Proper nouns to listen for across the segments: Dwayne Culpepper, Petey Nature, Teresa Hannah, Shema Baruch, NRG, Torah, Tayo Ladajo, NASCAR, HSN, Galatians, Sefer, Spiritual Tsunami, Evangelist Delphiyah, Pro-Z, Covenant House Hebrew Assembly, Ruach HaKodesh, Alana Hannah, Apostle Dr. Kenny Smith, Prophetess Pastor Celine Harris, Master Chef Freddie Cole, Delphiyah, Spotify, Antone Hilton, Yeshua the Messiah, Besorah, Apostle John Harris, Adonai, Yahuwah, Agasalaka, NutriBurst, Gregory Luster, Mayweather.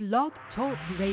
Blog Talk Radio.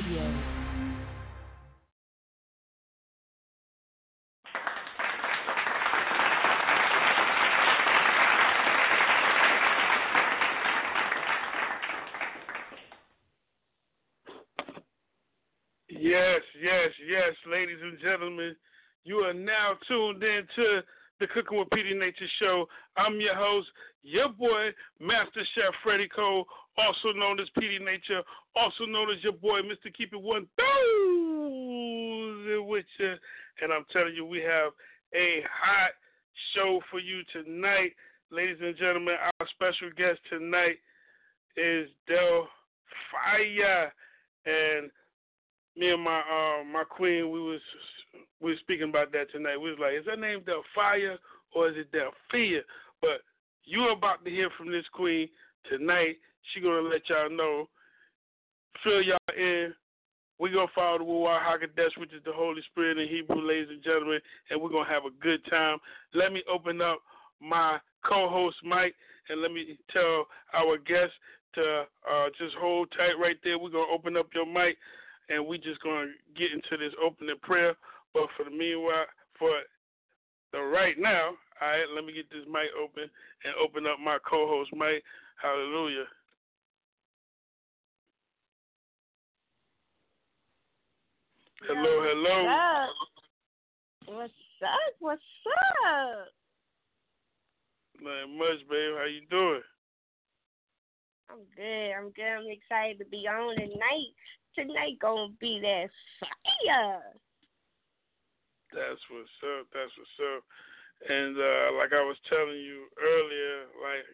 Yes, yes, yes, ladies and gentlemen, you are now tuned in to the Cooking with Petey Nature Show. I'm your host, your boy, Master Chef Freddie Cole, also known as Petey Nature, also known as your boy, Mr. Keep It 1000 with you. And I'm telling you, we have a hot show for you tonight. Ladies and gentlemen, our special guest tonight is Delphiyah, and me and my my queen, we were speaking about that tonight. We was like, is her name Delphiyah or is it Delphiyah? But you're about to hear from this queen tonight. She's going to let y'all know. Fill y'all in. We're going to follow the Ruach HaKodesh, which is the Holy Spirit in Hebrew, ladies and gentlemen, and we're going to have a good time. Let me open up my co-host, Mike, and let me tell our guest to just hold tight right there. We're going to open up your mic, and we just going to get into this opening prayer. But for the meanwhile, for the right now, all right, let me get this mic open and open up my co-host, Mike. Hallelujah. Hello, hello. What's up? What's up? Not much, babe. How you doing? I'm good. I'm good. I'm excited to be on tonight. Tonight gonna be that fire. That's what's up. That's what's up. And like I was telling you earlier, like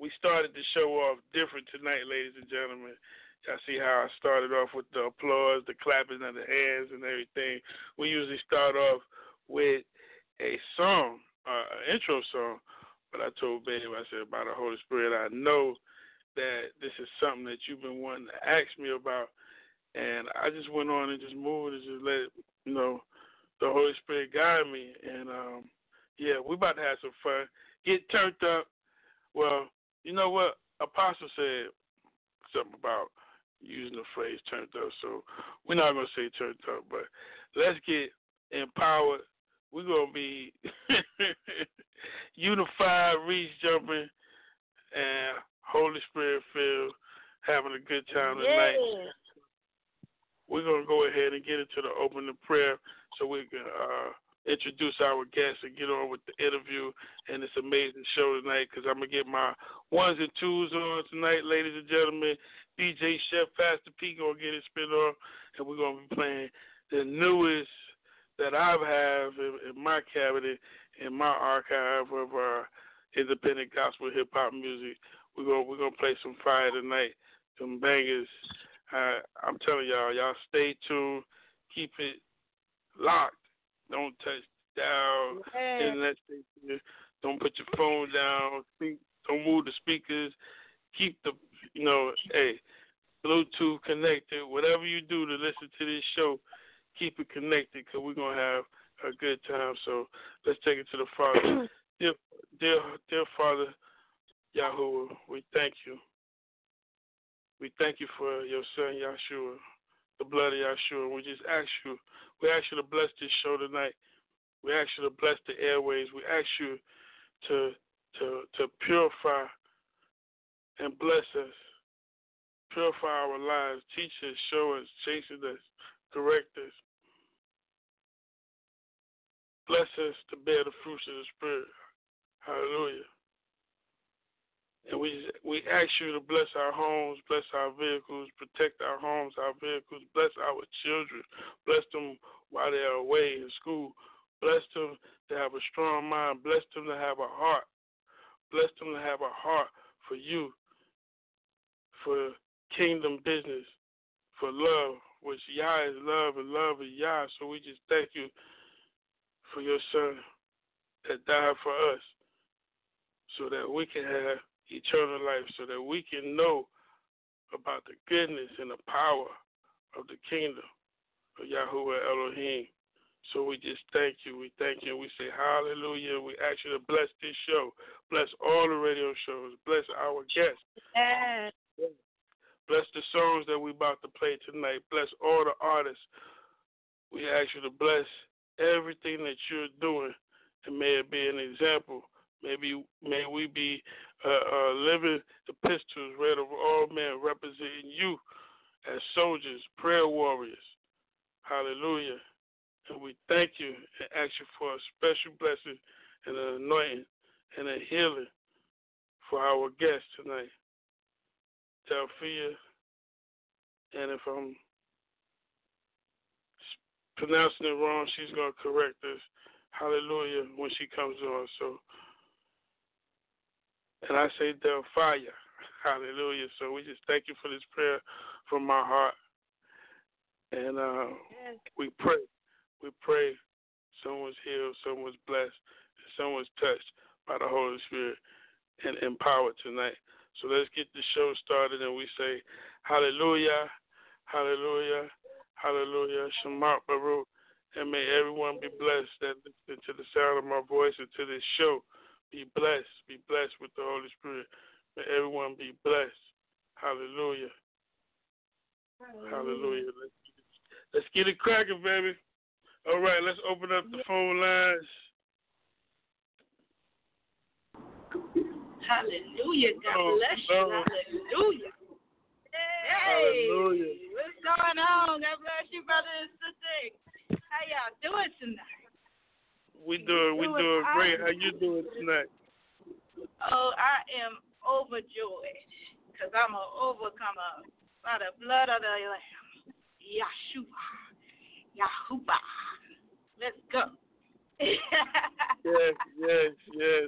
we started the show off different tonight, ladies and gentlemen. Y'all see how I started off with the applause, the clapping of the hands, and everything. We usually start off with a song, an intro song. But I told babe, I said, by the Holy Spirit, I know that this is something that you've been wanting to ask me about. And I just went on and just moved and just let, you know, the Holy Spirit guide me. And, yeah, we're about to have some fun. Get turned up. Well, you know what? Apostle said something about using the phrase turned up. So we're not going to say turned up, but let's get empowered. We're going to be unified, reach jumping, and Holy Spirit filled, having a good time tonight. Yeah. We're going to go ahead and get into the opening prayer so we can introduce our guests and get on with the interview and this amazing show tonight, because I'm going to get my ones and twos on tonight, ladies and gentlemen. DJ Chef Pastor P going to get his spin on, and we're going to be playing the newest that I have in my cabinet, in my archive of our independent gospel hip-hop music. We're gonna play some fire tonight, some bangers. I'm telling y'all, y'all stay tuned. Keep it locked. Don't touch down. Yeah. And let's stay tuned. Don't put your phone down. Don't move the speakers. Keep the, you know, hey, Bluetooth connected. Whatever you do to listen to this show, keep it connected, because we're going to have a good time. So let's take it to the Father. Dear Father, Yahuwah, we thank you. We thank you for your son, Yahshua, the blood of Yahshua. We ask you to bless this show tonight. We ask you to bless the airways. We ask you to purify and bless us. Purify our lives. Teach us, show us, chasten us, direct us. Bless us to bear the fruits of the Spirit. Hallelujah. And we ask you to bless our homes, bless our vehicles, protect our homes, our vehicles, bless our children, bless them while they are away in school, bless them to have a strong mind, bless them to have a heart, bless them to have a heart for you, for kingdom business, for love, which Yah is love and love is Yah. So we just thank you for your son that died for us, so that we can have eternal life, so that we can know about the goodness and the power of the kingdom of Yahuwah Elohim. So we just thank you. We thank you. We say hallelujah. We ask you to bless this show. Bless all the radio shows. Bless our guests. Bless the songs that we about to play tonight. Bless all the artists. We ask you to bless everything that you're doing, and may it be an example. May we be living epistles read of all men, representing you as soldiers, prayer warriors. Hallelujah. And we thank you and ask you for a special blessing and an anointing and a healing for our guest tonight, Delphiyah. And if I'm pronouncing it wrong, she's going to correct us. Hallelujah, when she comes on. So, and I say Delphiyah. Hallelujah. So we just thank you for this prayer from my heart. And we pray someone's healed, someone's blessed, and someone's touched by the Holy Spirit and empowered tonight. So let's get the show started, and we say hallelujah, hallelujah, hallelujah, Shema Baruch. And may everyone be blessed that listen to the sound of my voice and to this show. Be blessed with the Holy Spirit. May everyone be blessed. Hallelujah. Hallelujah. Hallelujah. Let's get it cracking, baby. All right, let's open up the phone lines. Hallelujah. God bless you. Hallelujah. Hey. Hallelujah. What's going on? God bless you, brother and sister. How y'all doing tonight? We doing great. How you doing tonight? Oh, I am overjoyed because I'm an overcomer by the blood of the Lamb. Yahshua. Yahuwah. Let's go. Yes.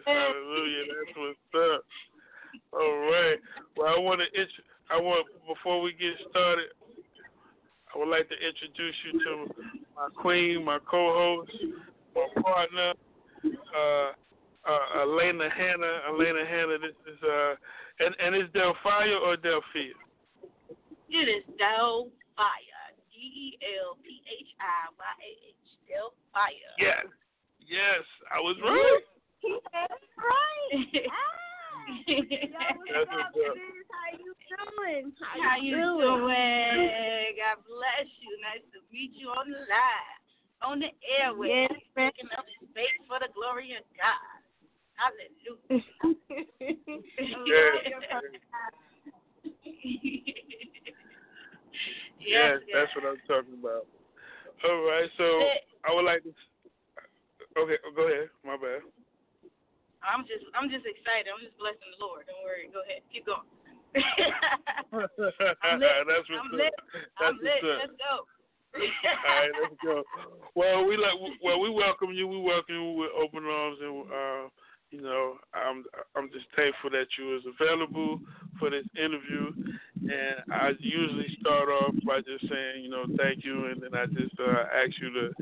Hallelujah. That's what's up. All right. Well, before we get started, I would like to introduce you to my queen, my co-host, my partner, Alana Hannah. Alana Hannah, this is and it's Delphiyah or Delphiyah? It is Delphiyah. D-E-L-P-H-I-Y-A-H. Delphiyah. Yes, I was right. That's right. That's what's up. How you doing? How you doing? God bless you. Nice to meet you on the live, on the airwaves, making up space for the glory of God. Hallelujah. Yes, that's what I'm talking about. All right, so I would like to. Okay, go ahead. My bad. I'm just excited. I'm just blessing the Lord. Don't worry. Go ahead. Keep going. I'm lit. Let's go. All right, let's go. Well, we welcome you. We welcome you with open arms, and I'm just thankful that you was available for this interview. And I usually start off by just saying, thank you, and then I just ask you to,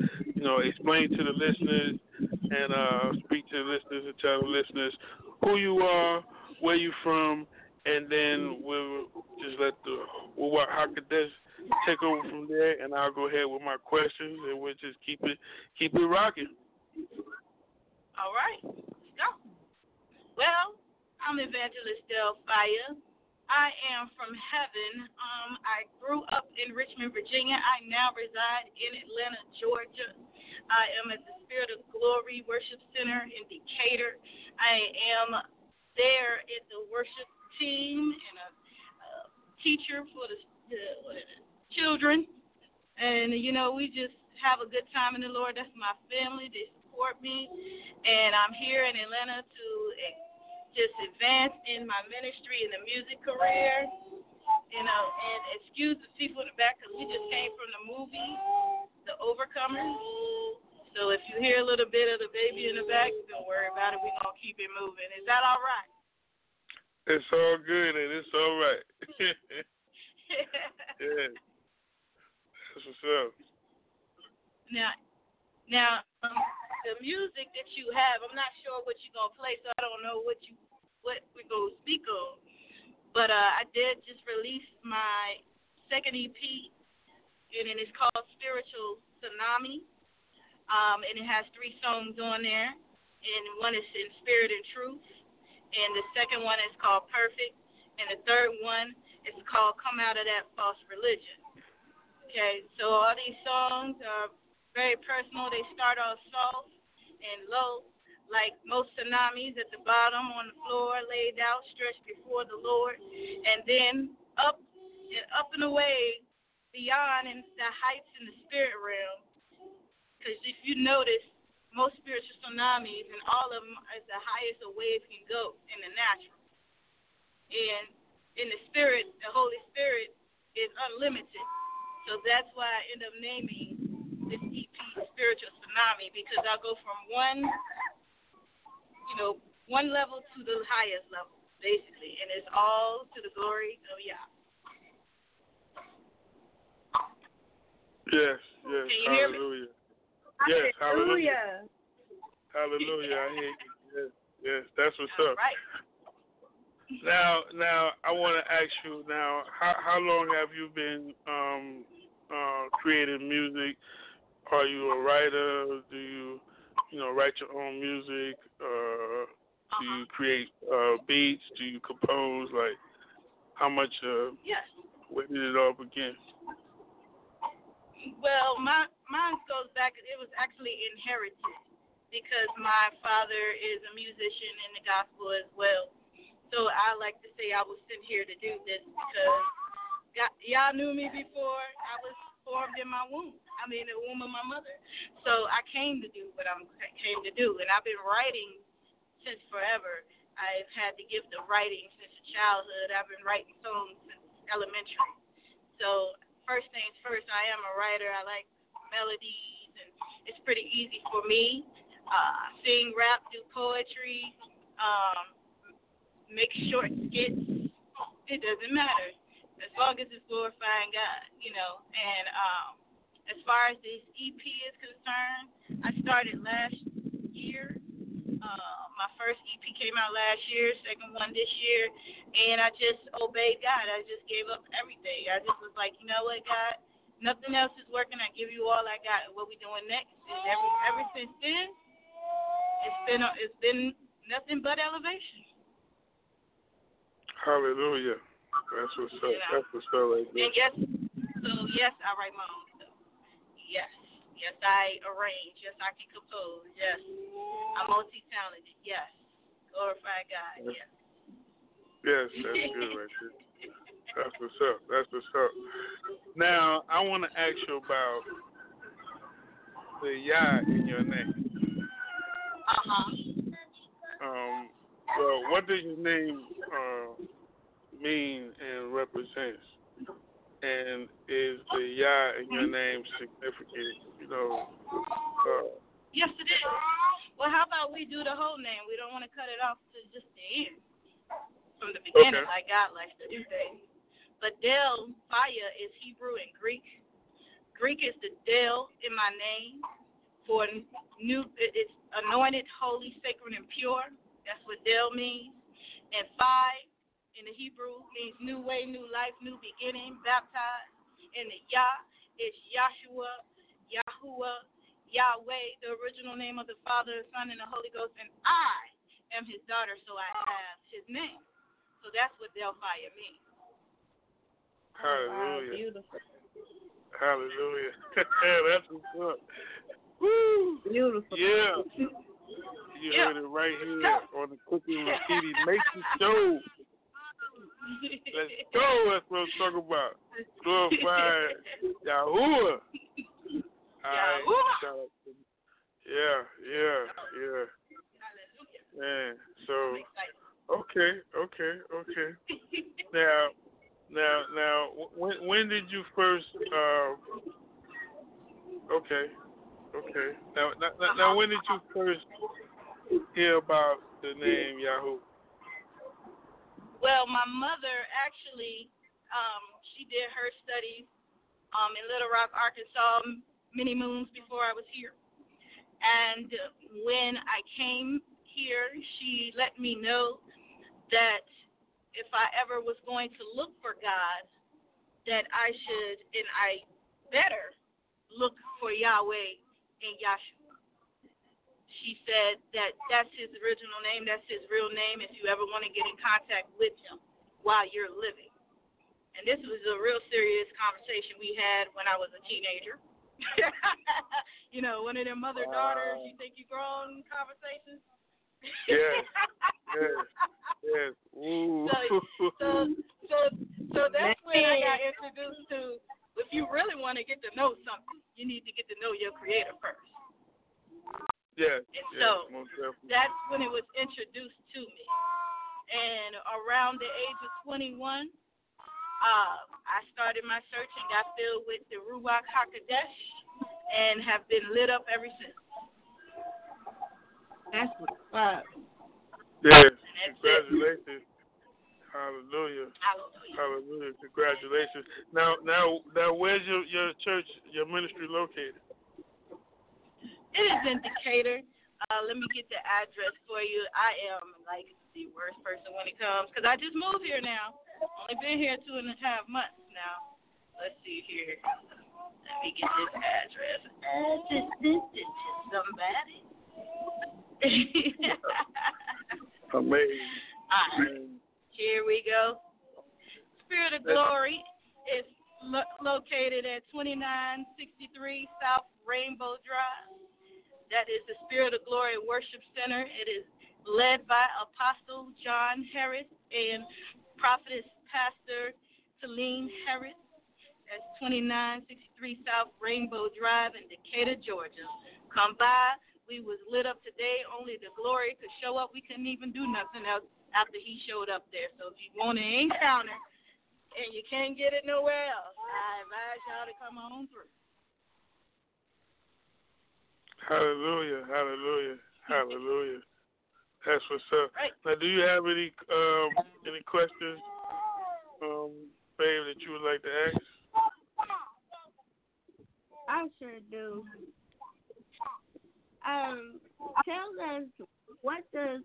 explain to the listeners and speak to the listeners and tell the listeners who you are, where you from, and then we'll just let the Ruach HaKodesh take over from there, and I'll go ahead with my questions, and we'll just keep it rocking. All right, let's go. Well, I'm Evangelist Delphiyah. I am from heaven. I grew up in Richmond, Virginia. I now reside in Atlanta, Georgia. I am at the Spirit of Glory Worship Center in Decatur. I am there at the worship team and a teacher for the children. And, we just have a good time in the Lord. That's my family. They support me. And I'm here in Atlanta to just advance in my ministry and the music career, and excuse the people in the back because we just came from the movie, The Overcomers. So if you hear a little bit of the baby in the back, don't worry about it. We're going to keep it moving. Is that all right? It's all good, and it's all right. Yeah. That's what's up. Now, the music that you have, I'm not sure what you're going to play, so I don't know what we're going to speak on. But I did just release my second EP, and it's called Spiritual Tsunami. And it has 3 songs on there, and one is In Spirit and Truth, and the second one is called Perfect, and the third one It's called Come Out of That False Religion. Okay, so all these songs are very personal. They start off soft and low, like most tsunamis, at the bottom on the floor, laid out, stretched before the Lord, and then up and up and away beyond in the heights in the spirit realm. Because if you notice, most spiritual tsunamis, and all of them, is the highest a wave can go in the natural. And in the spirit, the Holy Spirit is unlimited. So that's why I end up naming this EP Spiritual Tsunami, because I go from one level to the highest level, basically. And it's all to the glory of Yah. Yes, yes. Can you hear me? Yes, hallelujah. Hallelujah. I hear you. Yes, yes, that's what's all up. Right. Now, I want to ask you now, how long have you been creating music? Are you a writer? Do you, write your own music? Do you create beats? Do you compose? Like, how much? Yes. Where did it all begin? Well, mine goes back. It was actually inherited because my father is a musician in the gospel as well. So I like to say I was sent here to do this because y'all knew me before I was formed in my womb. I mean, the womb of my mother. So I came to do what I came to do, and I've been writing since forever. I've had the gift of writing since childhood. I've been writing songs since elementary. So first things first, I am a writer. I like melodies, and it's pretty easy for me. Sing, rap, do poetry, make short skits. It doesn't matter as long as it's glorifying God, And as far as this EP is concerned, I started last year. My first EP came out last year, second one this year, and I just obeyed God. I just gave up everything. I just was like, you know what, God, nothing else is working. I give you all I got. What we doing next is ever since then, it's been nothing but elevation. Hallelujah. That's what's up. That's what's up right there. And yes, I write my own stuff. Yes. Yes, I arrange. Yes, I can compose. Yes, I'm multi-talented. Yes, glorify God. Yes. Yes, that's good right there. That's what's up. That's what's up. Now, I want to ask you about the Yah in your name. Well, what does your name mean and represents? And is the Yah in your name significant, Yes, it is. Well, how about we do the whole name? We don't want to cut it off to just the end. From the beginning, okay. Like God likes to do things. But Delphiyah is Hebrew and Greek. Greek is the Del in my name. It's anointed, holy, sacred, and pure. That's what Del means. And Phi in the Hebrew means new way, new life, new beginning, baptized. And the Yah is Yahshua, Yahuwah, Yahweh, the original name of the Father, the Son, and the Holy Ghost. And I am his daughter, so I have his name. So that's what Delphiyah means. Hallelujah. Oh, wow, beautiful. Hallelujah. That's what's up. Woo! Beautiful. Yeah. You heard it right here on the Cooking with Petey Nature Show. Let's go. That's what I'm talking about. Glorify Yahuwah. Yahuwah. Yeah. Man, so okay. Now, when did you first? Okay. Now, when did you first hear about the name Yahuwah? Well, my mother actually, she did her studies in Little Rock, Arkansas, many moons before I was here. And when I came here, she let me know that if I ever was going to look for God, that I should, and I better, look for Yahweh and Yahshua. She said that's his original name, that's his real name if you ever want to get in contact with him while you're living. and this was a real serious conversation we had when I was a teenager. You know, one of them mother-daughters, you think you've grown conversations? Yes, yes, yes. So that's when I got introduced to, if you really want to get to know something, you need to get to know your Creator first. Yes, and yes, so most definitely. That's when it was introduced to me. And around the age of 21, I started my search and got filled with the Ruach HaKodesh and have been lit up ever since. That's what's up. Yes, congratulations. Hallelujah. Hallelujah. Hallelujah. Congratulations. Now, where's your church, your ministry located? It is in Decatur. Let me get the address for you. I am like the worst person when it comes because I just moved here now. Only been here 2.5 months now. Let's see here. Let me get this address. Somebody. Amazing. All right. Here we go. Spirit of Glory is located at 2963 South Rainbow Drive. That is the Spirit of Glory Worship Center. It is led by Apostle John Harris and Prophetess Pastor Celine Harris. That's 2963 South Rainbow Drive in Decatur, Georgia. Come by. We was lit up today. Only the glory could show up. We couldn't even do nothing else after he showed up there. So if you want an encounter and you can't get it nowhere else, I advise y'all to come on through. Hallelujah, hallelujah, hallelujah. That's what's up. Right. Now, do you have any questions, babe, that you would like to ask? I sure do. Tell us, what does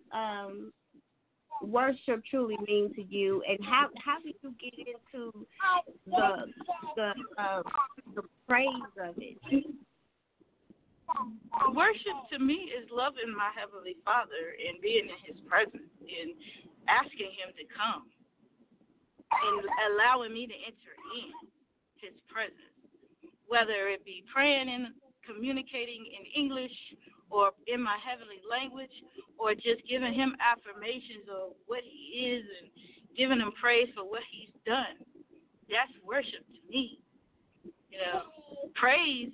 worship truly mean to you, and how do you get into the praise of it? Worship to me is loving my Heavenly Father and being in His presence and asking Him to come and allowing me to enter in His presence, whether it be praying and communicating in English or in my heavenly language or just giving Him affirmations of what He is and giving Him praise for what He's done. That's worship to me. You know, praise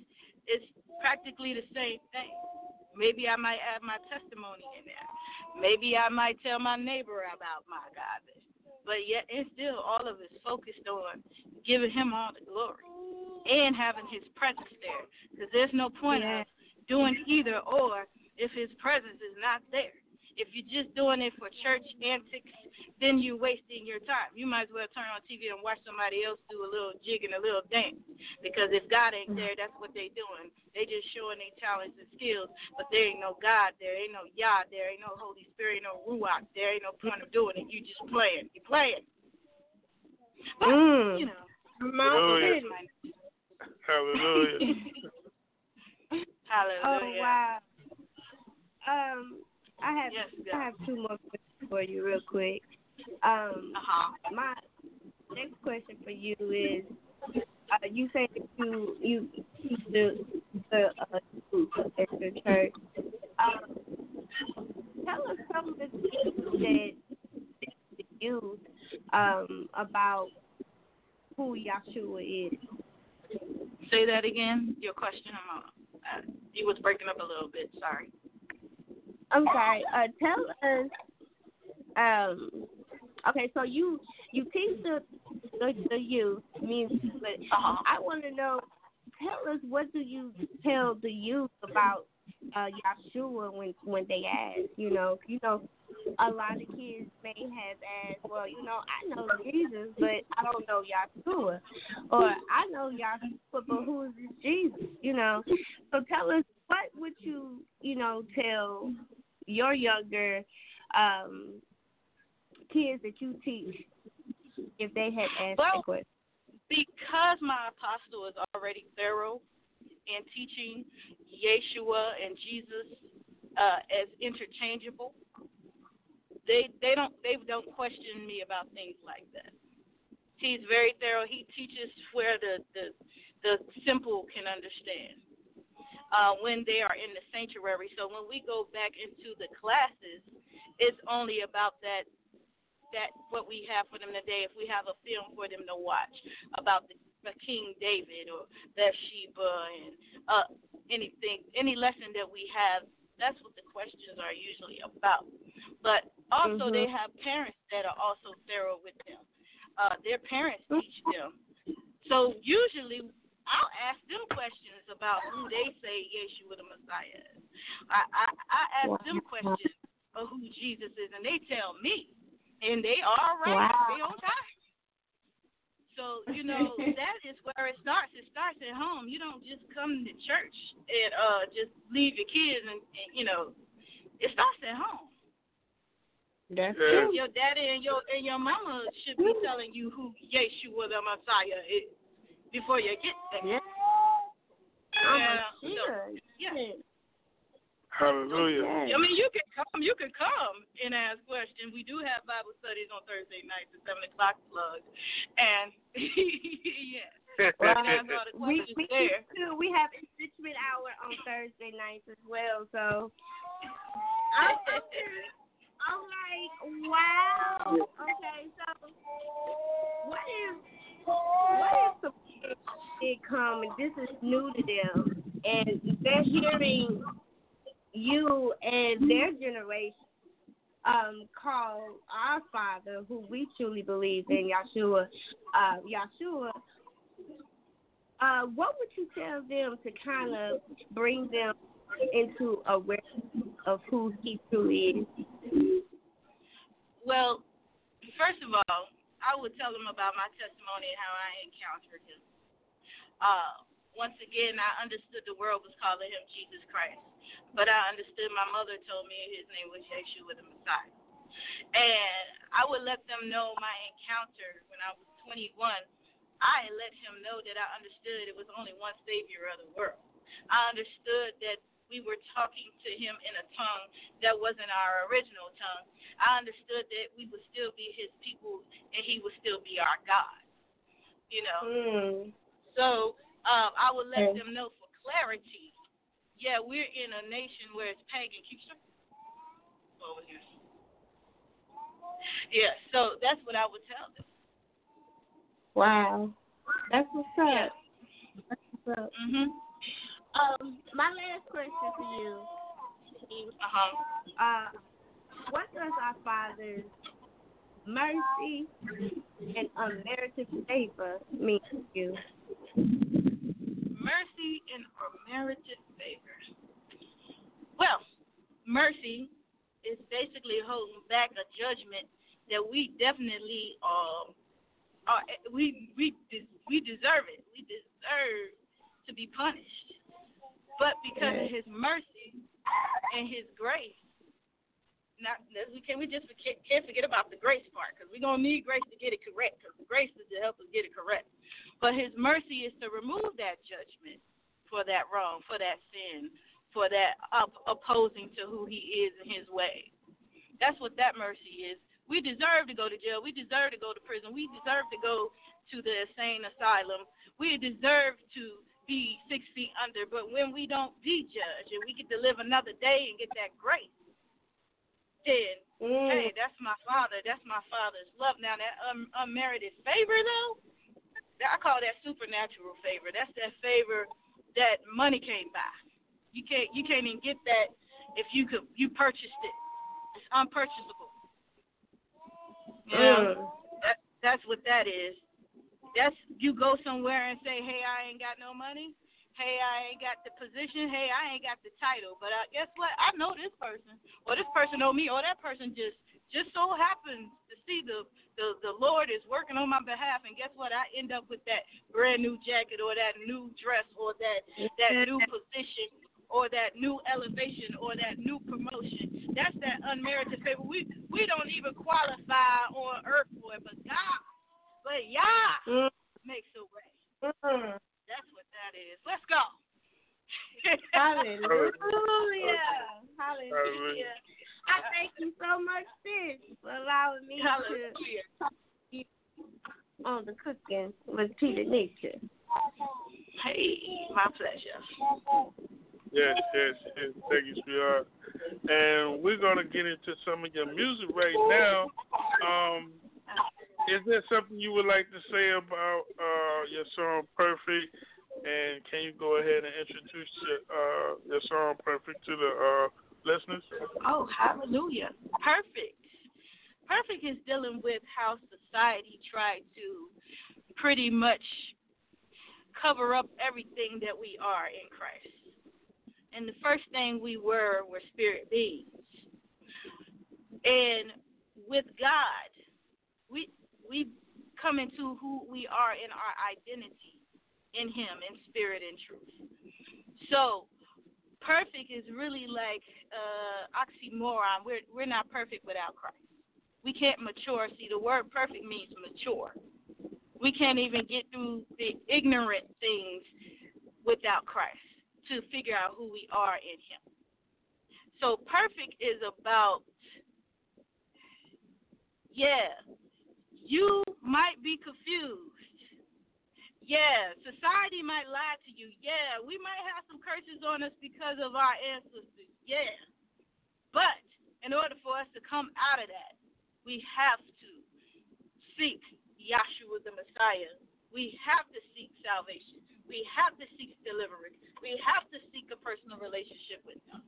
is practically the same thing. Maybe I might add my testimony in there. Maybe I might tell my neighbor about my God. But yet it's still all of it's focused on giving Him all the glory and having His presence there. Because there's no point in doing either or if His presence is not there. If you're just doing it for church antics, then you're wasting your time. You might as well turn on TV and watch somebody else do a little jig and a little dance. Because if God ain't there, that's what they doing. They just showing their talents and skills, but there ain't no God there. Ain't no Yah there. Ain't no Holy Spirit. Ain't no Ruach there. Ain't no point of doing it. You just playing. You playing. But, you know. Hallelujah. Hallelujah. Hallelujah. Oh, wow. I have 2 more questions for you real quick. My next question for you is, you say that you teach the group at your church. Tell us some of the things that you about who Yahshua is. Say that again, your question. You was breaking up a little bit, sorry. I'm sorry. Tell us. Okay, so you teach the youth, but I want to know. Tell us, what do you tell the youth about Yahshua when they ask? You know, a lot of kids may have asked, well, you know, I know Jesus, but I don't know Yahshua, or I know Yahshua, but who is this Jesus? You know, so tell us, what would you tell your younger kids that you teach if they had asked that question? Because my apostle is already thorough in teaching Yeshua and Jesus as interchangeable, they don't question me about things like that. He's very thorough. He teaches where the simple can understand when they are in the sanctuary. So when we go back into the classes, it's only about that what we have for them today. If we have a film for them to watch about the King David or Bathsheba and anything, any lesson that we have, that's what the questions are usually about. But also they have parents that are also thorough with them. Their parents teach them. So usually I'll ask them questions about who they say Yeshua the Messiah is. I ask them questions of who Jesus is, and they tell me. And they are right. Wow. They don't die. So, you know, that is where it starts. It starts at home. You don't just come to church and just leave your kids and you know, it starts at home. That's true. Your daddy and your mama should be telling you who Yeshua the Messiah is before you get there. Yeah. Hallelujah. I mean, you can come and ask questions. We do have Bible studies on Thursday nights at 7 o'clock plug. And, yeah. Well, we there. Too. We have enrichment hour on Thursday nights as well, so. I'm like, wow. Okay, so what if they come and this is new to them and they're hearing you and their generation call our Father, who we truly believe in, Yahshua. What would you tell them to kind of bring them into awareness of who he truly is? Well, first of all, I would tell them about my testimony and how I encountered him. Once again, I understood the world was calling him Jesus Christ, but I understood my mother told me his name was Yeshua the Messiah. And I would let them know my encounter when I was 21. I let him know that I understood it was only one Savior of the world. I understood that we were talking to him in a tongue that wasn't our original tongue. I understood that we would still be his people and he would still be our God, you know. So I would let them know for clarity, yeah, we're in a nation where it's pagan. Over here. Yeah, so that's what I would tell them. Wow. That's what's up. Yeah. That's what's up. Mm-hmm. My last question for you is, what does our Father's mercy and unmerited favor mean to you? Mercy and unmerited favor. Well, mercy is basically holding back a judgment that we definitely we deserve it. We deserve to be punished. But because of his mercy and his grace, we can't forget about the grace part, because we're going to need grace to get it correct, because the grace is to help us get it correct. But his mercy is to remove that judgment for that wrong, for that sin, for that opposing to who he is in his way. That's what that mercy is. We deserve to go to jail. We deserve to go to prison. We deserve to go to the insane asylum. We deserve to be 6 feet under, but when we don't be judged and we get to live another day and get that grace, then hey, that's my Father. That's my Father's love. Now that unmerited favor, though, I call that supernatural favor. That's that favor that money can't buy. You can't even get that if you purchased it. It's unpurchasable. Yeah, that's what that is. That's, you go somewhere and say, hey, I ain't got no money. Hey, I ain't got the position. Hey, I ain't got the title. But guess what? I know this person. Or this person know me. Or that person just so happens to see the Lord is working on my behalf. And guess what? I end up with that brand new jacket or that new dress or that new position or that new elevation or that new promotion. That's that unmerited favor. We don't even qualify on earth for it, but God. But Yah makes a way. That's what that is. Let's go. Hallelujah. Hallelujah. I thank you so much, sis, for allowing me to talk to you on the again with Petey Nature. Hey, my pleasure. Yes. Thank you, sweetheart. And we're going to get into some of your music right now. Is there something you would like to say about your song Perfect? And can you go ahead and introduce your song Perfect to the listeners? Oh, hallelujah. Perfect. Perfect is dealing with how society tried to pretty much cover up everything that we are in Christ. And the first thing we were spirit beings. And with God, we come into who we are in our identity in Him, in spirit and truth. So perfect is really like oxymoron. We're not perfect without Christ. We can't mature. See, the word perfect means mature. We can't even get through the ignorant things without Christ to figure out who we are in Him. So perfect is about, you might be confused. Yeah, society might lie to you. Yeah, we might have some curses on us because of our ancestors. Yeah. But in order for us to come out of that, we have to seek Yeshua the Messiah. We have to seek salvation. We have to seek deliverance. We have to seek a personal relationship with Him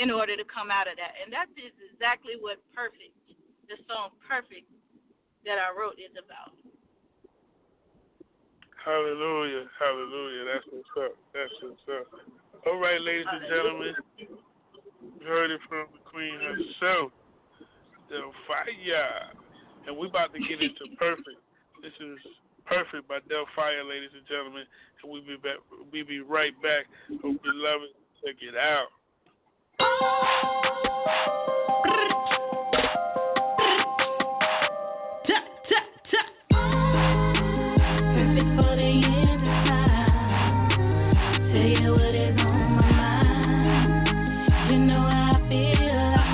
in order to come out of that. And that is exactly what Perfect, the song Perfect that I wrote, is about. Hallelujah, hallelujah. That's what's up. That's what's up. All right, ladies and gentlemen, you heard it from the Queen herself, Delphiyah. And we're about to get into Perfect. This is Perfect by Delphiyah, ladies and gentlemen, and we'll be right back. Hope you love it. Check it out. Perfect for the year to come. Tell you what is on my mind. You know how I feel. I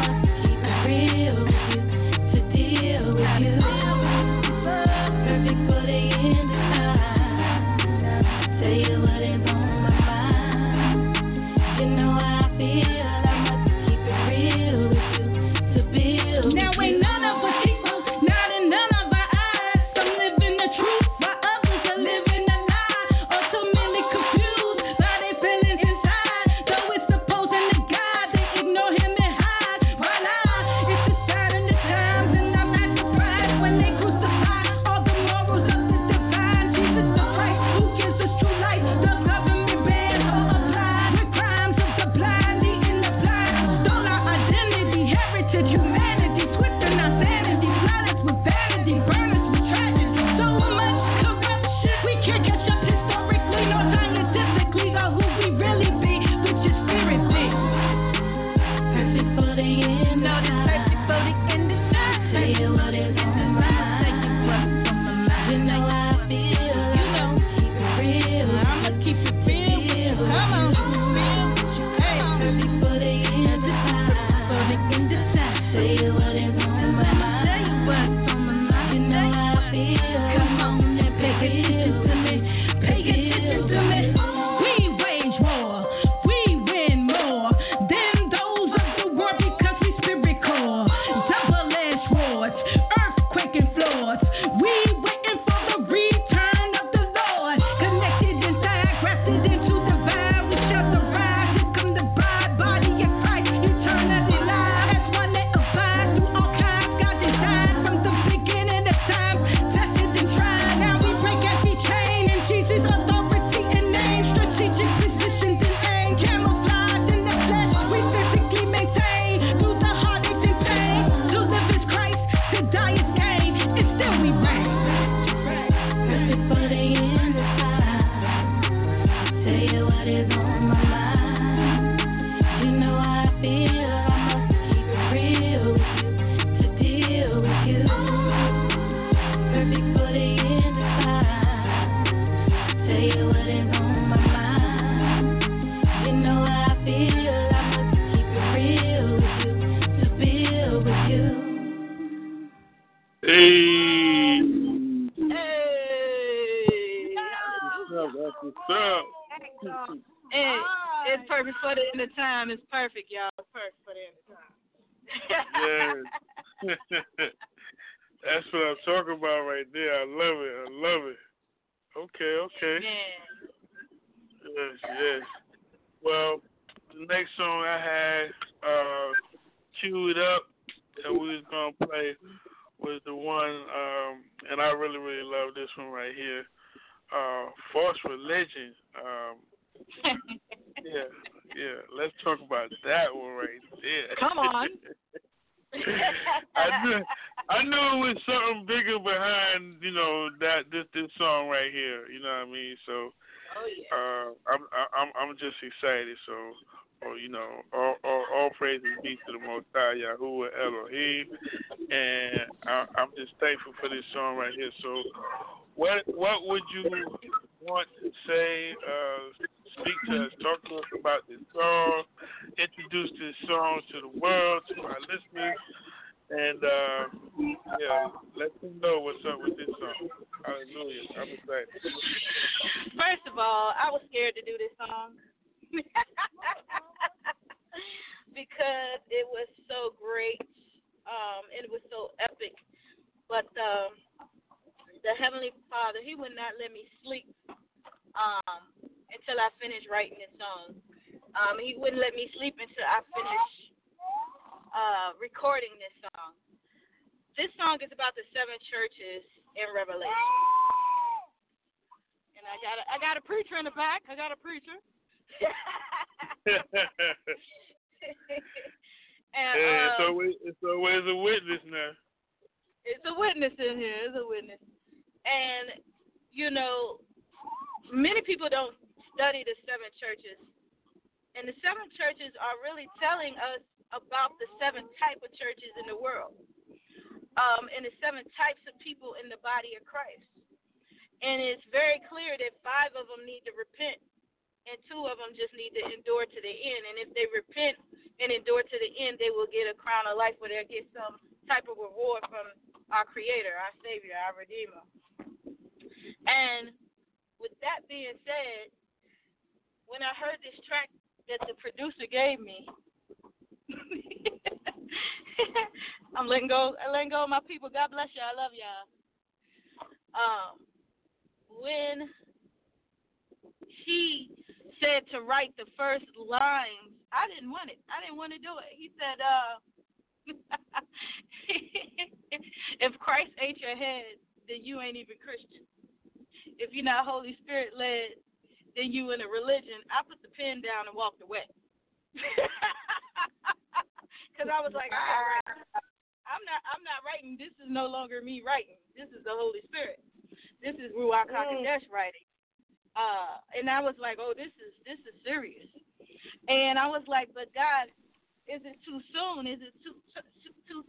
must keep it real with you to deal with you. Perfect for the end of time. Tell you what is on my mind. You know how I feel. I must keep it real with you to build. Now ain't none of us equal, not in none of our eyes. Some live in the truth, while others are living a That's what's up. Hey, it's perfect for the end of time. It's perfect, y'all. It's perfect for the end of time. Yes. That's what I'm talking about right there. I love it. I love it. Okay. Yes. Well, the next song I had queued up that we was going to play was the one, and I really, really love this one right here, False Religion. Yeah. Let's talk about that one right there. Come on. I knew it was something bigger behind, you know, that this song right here. You know what I mean? So, I'm just excited. So, you know, all praises be to the Most High, Yahuwah, Elohim, and I'm just thankful for this song right here. So, what would you want to say? Speak to us, talk to us about this song, introduce this song to the world, to our listeners, and let them know what's up with this song. Hallelujah. I'm excited. First of all, I was scared to do this song because it was so great and it was so epic. But the Heavenly Father, He would not let me sleep until I finished writing this song. He wouldn't let me sleep until I finished recording this song. This song is about the 7 churches in Revelation. And I got a preacher in the back. I got a preacher. And, yeah, it's always a witness now. It's a witness in here. It's a witness. And, you know, many people don't study the 7 churches, and the 7 churches are really telling us about the 7 type of churches in the world, and the 7 types of people in the body of Christ. And it's very clear that 5 of them need to repent, and 2 of them just need to endure to the end. And if they repent and endure to the end, they will get a crown of life, or they'll get some type of reward from our Creator, our Savior, our Redeemer. And with that being said, when I heard this track that the producer gave me, I'm letting go of my people. God bless y'all. I love y'all. When he said to write the first lines, I didn't want it. I didn't want to do it. He said, if Christ ate your head, then you ain't even Christian. If you're not Holy Spirit led, then you in a religion. I put the pen down and walked away. Because I was like, I'm not writing. This is no longer me writing. This is the Holy Spirit. This is Ruach HaKodesh writing. And I was like, oh, this is serious. And I was like, but God, is it too soon? Is it too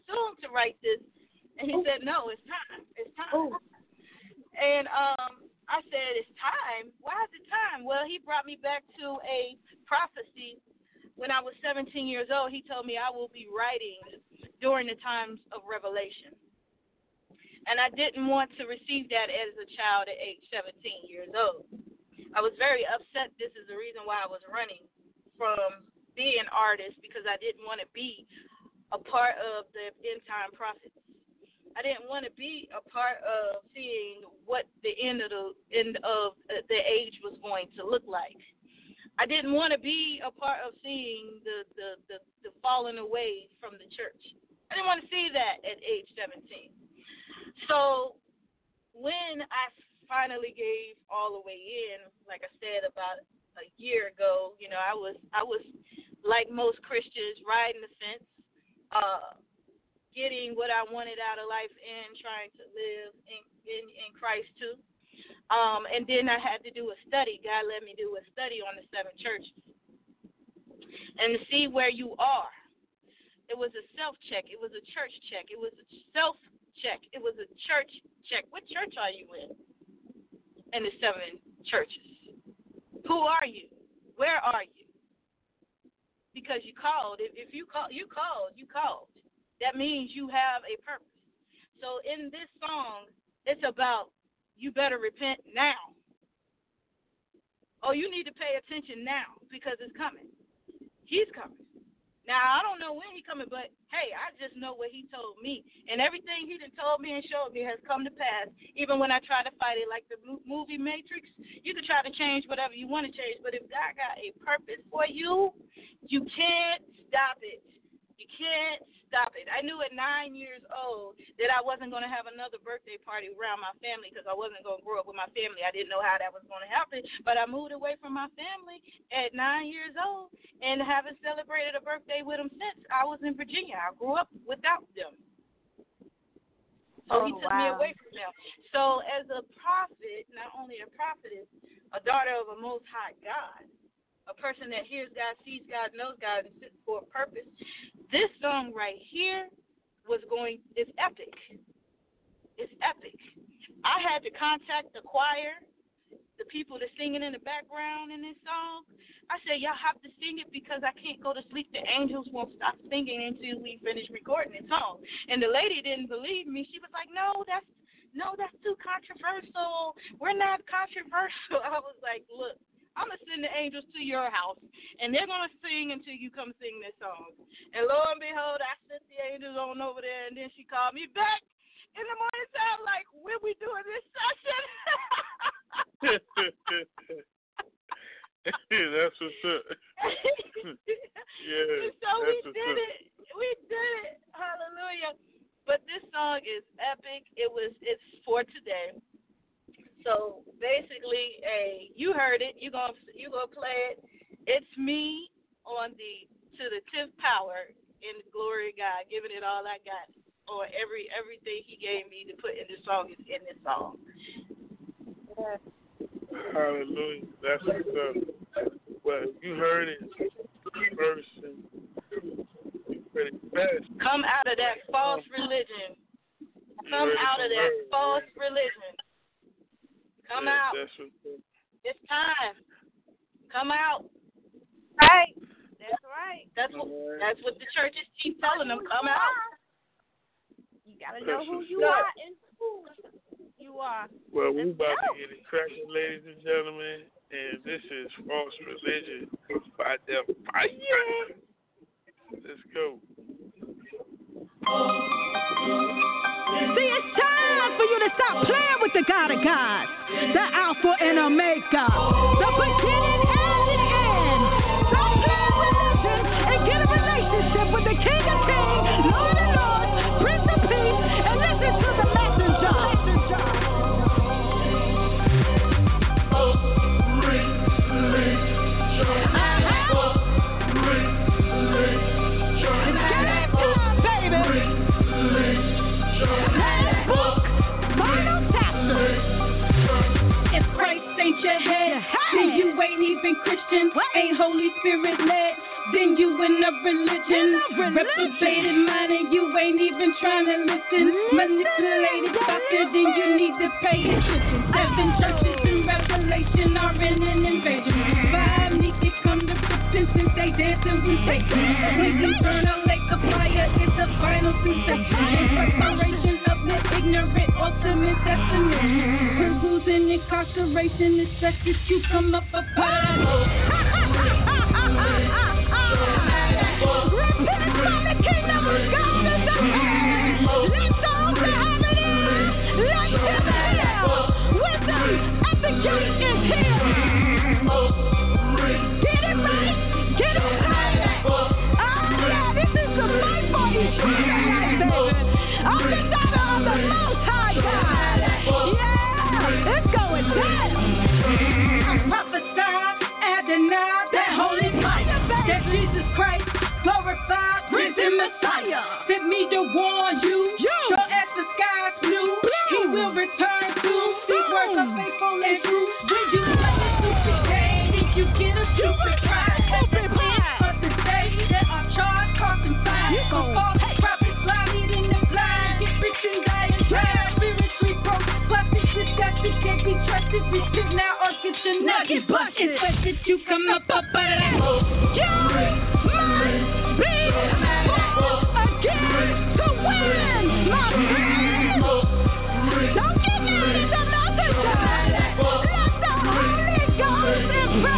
soon to write this? And he said, no, it's time. It's time. Ooh. And I said, it's time? Why is it time? Well, he brought me back to a prophecy. When I was 17 years old, he told me I will be writing during the times of revelation. And I didn't want to receive that as a child at age 17 years old. I was very upset. This is the reason why I was running from being an artist, because I didn't want to be a part of the end-time prophets. I didn't want to be a part of seeing what the end of the age was going to look like. I didn't want to be a part of seeing the falling away from the church. I didn't want to see that at age 17. So when I finally gave all the way in, like I said about a year ago, you know, I was like most Christians, riding the fence, getting what I wanted out of life and trying to live in Christ too. And then I had to do a study. God let me do a study on the 7 churches and to see where you are. It was a self-check. It was a church check. It was a self-check. It was a church check. What church are you in? And the 7 churches. Who are you? Where are you? Because you called. If you called, you called. You called. That means you have a purpose. So in this song, it's about you better repent now. oh, you need to pay attention now because it's coming. He's coming. Now, I don't know when he's coming, but, hey, I just know what he told me. And everything he done told me and showed me has come to pass, even when I try to fight it. Like the movie Matrix, you can try to change whatever you want to change, but if God got a purpose for you, you can't stop it. You can't stop it. I knew at 9 years old that I wasn't going to have another birthday party around my family because I wasn't going to grow up with my family. I didn't know how that was going to happen, but I moved away from my family at 9 years old and haven't celebrated a birthday with them since I was in Virginia. I grew up without them. So he took me away from them. So as a prophet, not only a prophetess, a daughter of a Most High God, a person that hears God, sees God, knows God, and sits for a purpose. This song right here is epic. It's epic. I had to contact the choir, the people that's singing in the background in this song. I said, y'all have to sing it because I can't go to sleep. The angels won't stop singing until we finish recording this song. And the lady didn't believe me. She was like, no, that's too controversial. We're not controversial. I was like, look. I'm going to send the angels to your house, and they're going to sing until you come sing this song. And lo and behold, I sent the angels on over there, and then she called me back in the morning time, like, when we doing this session? That's what's up. Yeah, so we did it. Hallelujah. But this song is epic. It's for today. So basically, you heard it. You gonna play it. It's me on to the 10th power in the glory of God, giving it all I got on everything He gave me to put in this song is in this song. Hallelujah. That's what's up. Well, you heard it. Come out of that false religion. Come out of that false religion. Come out. It's time. Come out. Right. That's right. That's what the churches keep telling them. Come out. You gotta know who you are and who you are. Well, we're about to get it cracking, ladies and gentlemen, and this is False Religion by Delphiyah. Let's go. See, it's time for you to stop playing with the God of God, the Alpha and Omega, the beginning and the end. Stop playing religion and get a relationship with the King of Kings, Lord of Lords, Prince of Peace, and listen to the messenger. Then you ain't even Christian, ain't Holy Spirit led. Then you in a religion, replicated mine, and you ain't even trying to listen. Manipulated doctor, then you need to pay attention. 7 churches in Revelation are in an invasion. 5 need to come to repentance since they dancing with Satan. When you burn a lake of fire, it's a final sensation. In preparation of the ignorant, ultimate destination. And incarceration is such that you come up a body. Repentance from the kingdom of God is at hand. Let's all to heaven in. Let's give it hell. Wisdom at the gate is here. Get it right. Get it right. Oh, yeah, this is the fight for eternity. I'm the daughter of the Most High God. Yeah. It's going down. I prophesy, Adonai, that holy fire, that Jesus Christ, glorified, risen Messiah, sent me to warn you, so as the skies new, He will return soon. These words are faithful and true. When you let it through today, if you get a stupid pride, that's the plan of the day that are charged, caught, and fined. So false prophets lie, leading the blind, get rich and die and drown. It can't be trusted, repent now or get your nuggets busted. It's best that you come up out of that. You must be born again to win, my friend. Don't get out of the mouth of God. Let the Holy Ghost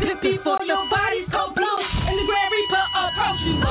tripping before your body's cold blown and the Grand Reaper approach you.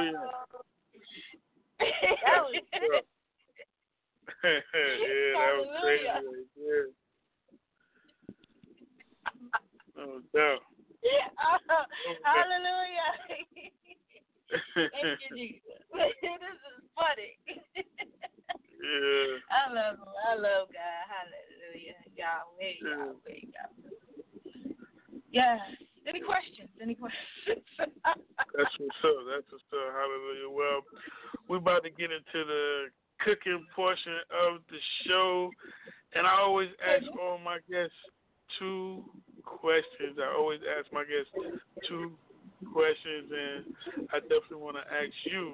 Yes. Hallelujah. That was good. Yeah, that was crazy. Yeah. Oh, no. Hallelujah. Thank you, Jesus. This is funny. Yeah. I love God. Hallelujah. Yahweh. Yeah. Any questions? That's what's up. Hallelujah. Well, we're about to get into the cooking portion of the show. And I always ask all my guests two questions. And I definitely want to ask you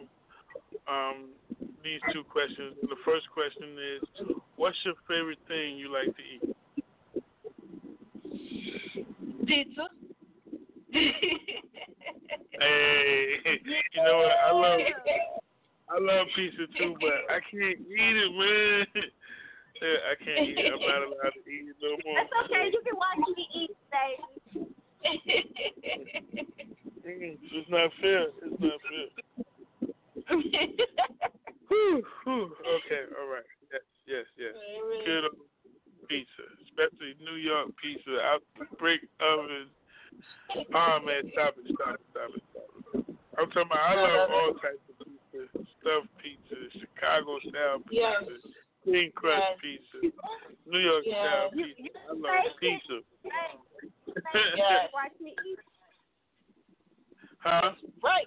these two questions. And the first question is, what's your favorite thing you like to eat? Pizza. Hey, you know what? I love pizza too, but I can't eat it, man. I can't eat it. I'm not allowed to eat it no more. That's okay. You can watch me eat today. It's not fair. Okay. All right. Yes. Good pizza, especially New York pizza. Out the brick oven. Oh man, stop it. I'm talking about I love all types of pizza. Stuffed pizza, Chicago style pizza, thin crust pizza, New York style pizza. I love pizza. Watch me eat. Huh? Right.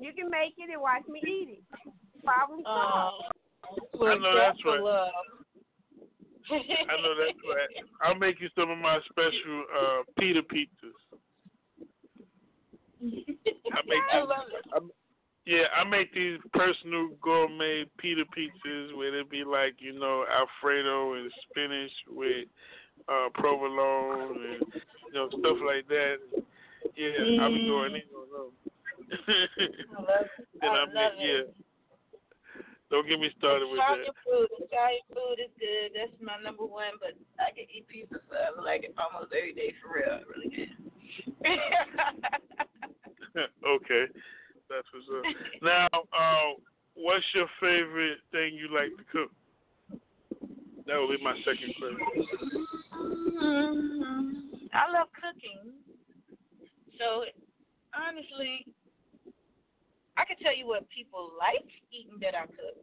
You can make it and watch me eat it. Problem solved. I know that's right. I know that's right. I'll make you some of my special pita pizzas. I make these personal gourmet pita pizzas where they'd be like, Alfredo and spinach with provolone and stuff like that. Yeah, I'll be going in on them. Don't get me started with that. Italian food is good. That's my number one, but I can eat pizza, so I like it almost every day for real. I really can. Okay. That's what's up. Now, what's your favorite thing you like to cook? That would be my second question. I love cooking. So, honestly, I can tell you what people like eating that I cook.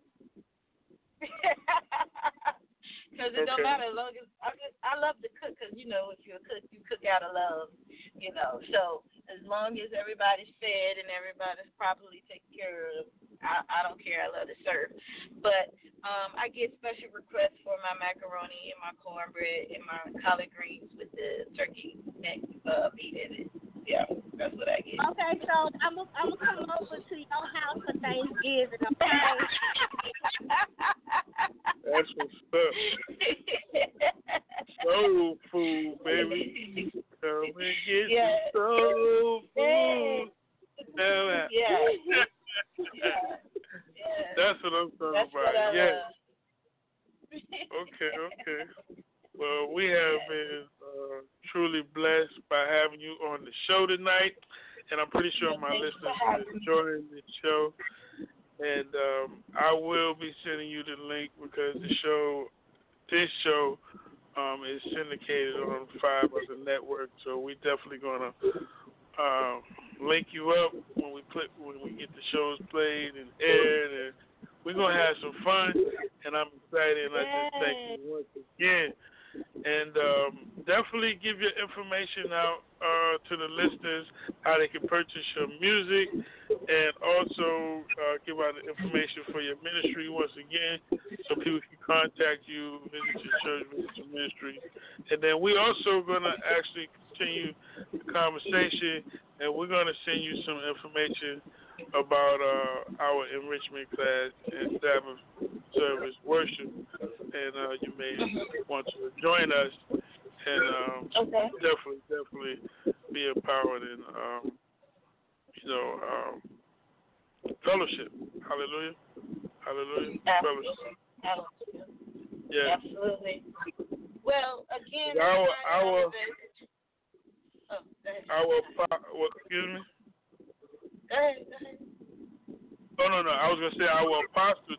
Because it don't matter as long as I love to cook because, if you're a cook, you cook out of love, So as long as everybody's fed and everybody's properly taken care of, I don't care. I love to serve. But I get special requests for my macaroni and my cornbread and my collard greens with the turkey neck meat in it. Yeah, that's what I get. Okay, so I'm gonna come over to your house for Thanksgiving. Okay. That's what's up. Soul food, baby. Come and get the soul food. Yeah. That's what I'm talking about. Yes. Okay. Well, we have been truly blessed by having you on the show tonight, and I'm pretty sure my listeners are enjoying the show. And I will be sending you the link because this show, is syndicated on 5 other networks, so we're definitely gonna link you up when we get the shows played and aired, and We're going to have some fun, and I'm excited, and I just thank you once again. And definitely give your information out to the listeners, how they can purchase your music, and also give out the information for your ministry once again, so people can contact you, visit your church, visit your ministry. And then we also going to actually continue the conversation, and we're going to send you some information about our enrichment class and Sabbath service worship, and you may want to join us, and definitely be empowered in fellowship. Hallelujah. Fellowship. Yeah. Absolutely. Well, again, excuse me. Go ahead. No. I was gonna say our apostle,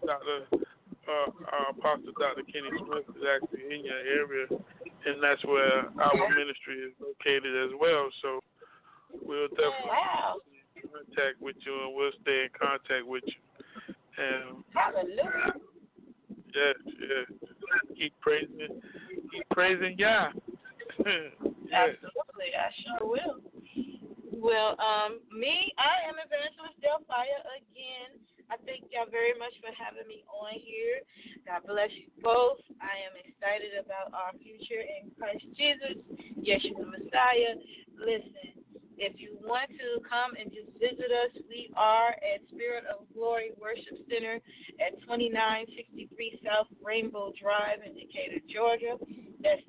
Dr. Kenny Smith, is actually in your area, and that's where our ministry is located as well. So we'll definitely be in contact with you, and we'll stay in contact with you. And hallelujah. Yeah. Keep praising Yah. Yes. Absolutely, I sure will. Well, I am Evangelist Delphiyah again. I thank y'all very much for having me on here. God bless you both. I am excited about our future in Christ Jesus, Yeshua the Messiah. Listen, if you want to come and just visit us, we are at Spirit of Glory Worship Center at 2963 South Rainbow Drive in Decatur, Georgia. That's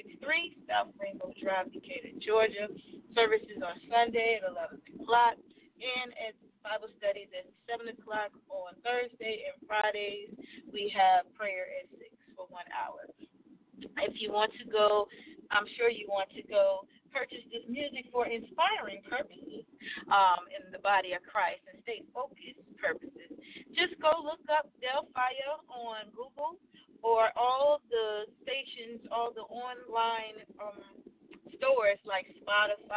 2963 South Rainbow Drive, Decatur, Georgia. Services on Sunday at 11 o'clock, and at Bible studies at 7 o'clock on Thursday, and Fridays we have prayer at 6 for 1 hour. If you want to go, I'm sure you want to go purchase this music for inspiring purposes in the body of Christ and stay focused purposes. Just go look up Delphiyah on Google, or all the stations, all the online stores like Spotify,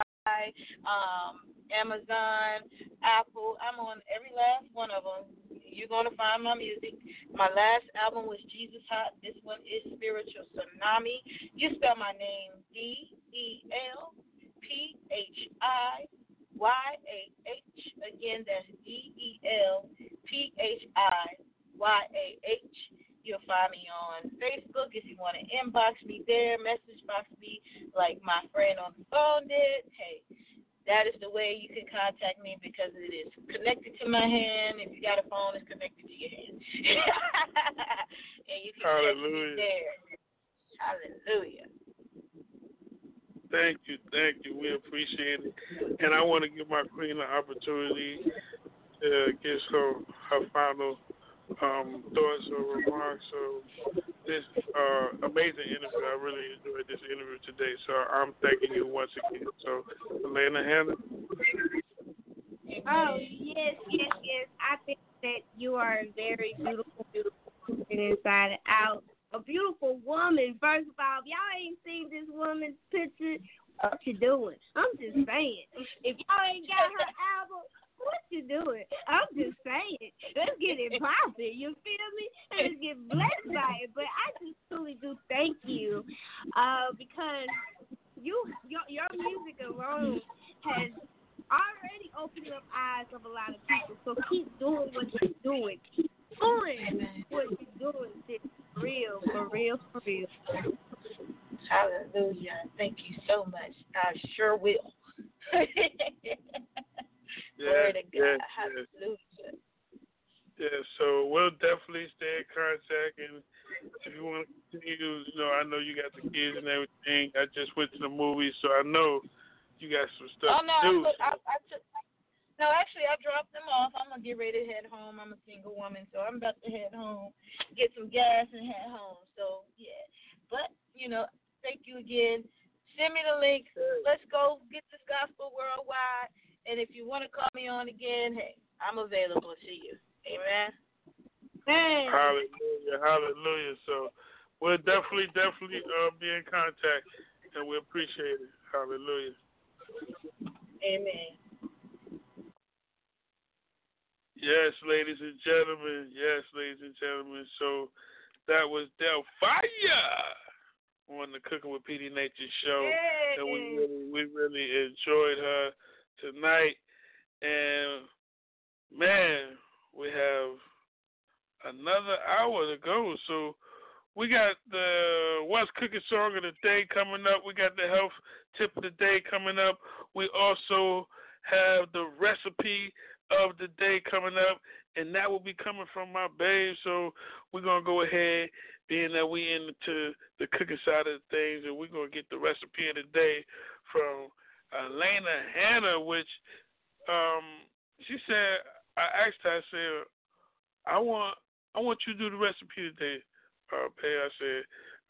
Amazon, Apple. I'm on every last one of them. You're going to find my music. My last album was Jesus Hot. This one is Spiritual Tsunami. You spell my name D-E-L-P-H-I-Y-A-H. Again, that's D-E-L-P-H-I-Y-A-H. You'll find me on Facebook if you want to inbox me there, message box me like my friend on the phone did. Hey, that is the way you can contact me, because it is connected to my hand. If you got a phone, it's connected to your hand. And you can hallelujah. Text me there. Hallelujah. Thank you. We appreciate it. And I want to give my queen an opportunity to give her final thoughts or remarks. So this amazing interview. I really enjoyed this interview today. So I'm thanking you once again. So, Alana Hannah. Oh, yes. I think that you are a very beautiful woman inside and out. A beautiful woman. First of all, if y'all ain't seen this woman's picture, what you doing? I'm just saying. If y'all ain't got her album, what you doing? I'm just saying. Let's get it popping. You feel me? Let's get blessed by it. But I just truly do thank you, because your music alone has already opened up eyes of a lot of people. So keep doing what you're doing. Keep doing what you're doing. It's for real. Hallelujah. Thank you so much. I sure will. Glory to God. Hallelujah. Yeah, so we'll definitely stay in contact, and if you want to continue, I know you got the kids and everything. I just went to the movies, so I know you got some stuff to do. Actually, I dropped them off. I'm going to get ready to head home. I'm a single woman, so I'm about to head home, get some gas and head home. So, yeah. But, thank you again. Send me the link. Let's go get this gospel worldwide. And if you want to call me on again, hey, I'm available to you. Amen. Hey. Hallelujah. So we'll definitely be in contact, and we appreciate it. Hallelujah. Amen. Yes, ladies and gentlemen. Yes, ladies and gentlemen. So that was Delphiyah on the Cooking with Petey Nature show. Yay. And we really enjoyed her tonight. And, man, we have another hour to go. So we got the What's Cooking Song of the Day coming up. We got the Health Tip of the Day coming up. We also have the Recipe of the Day coming up, and that will be coming from my babe. So we're going to go ahead, being that we into the cooking side of things, and we're going to get the Recipe of the Day from Alana Hannah, which she said, I asked her, I said, I want you to do the Recipe today, Pay. I said,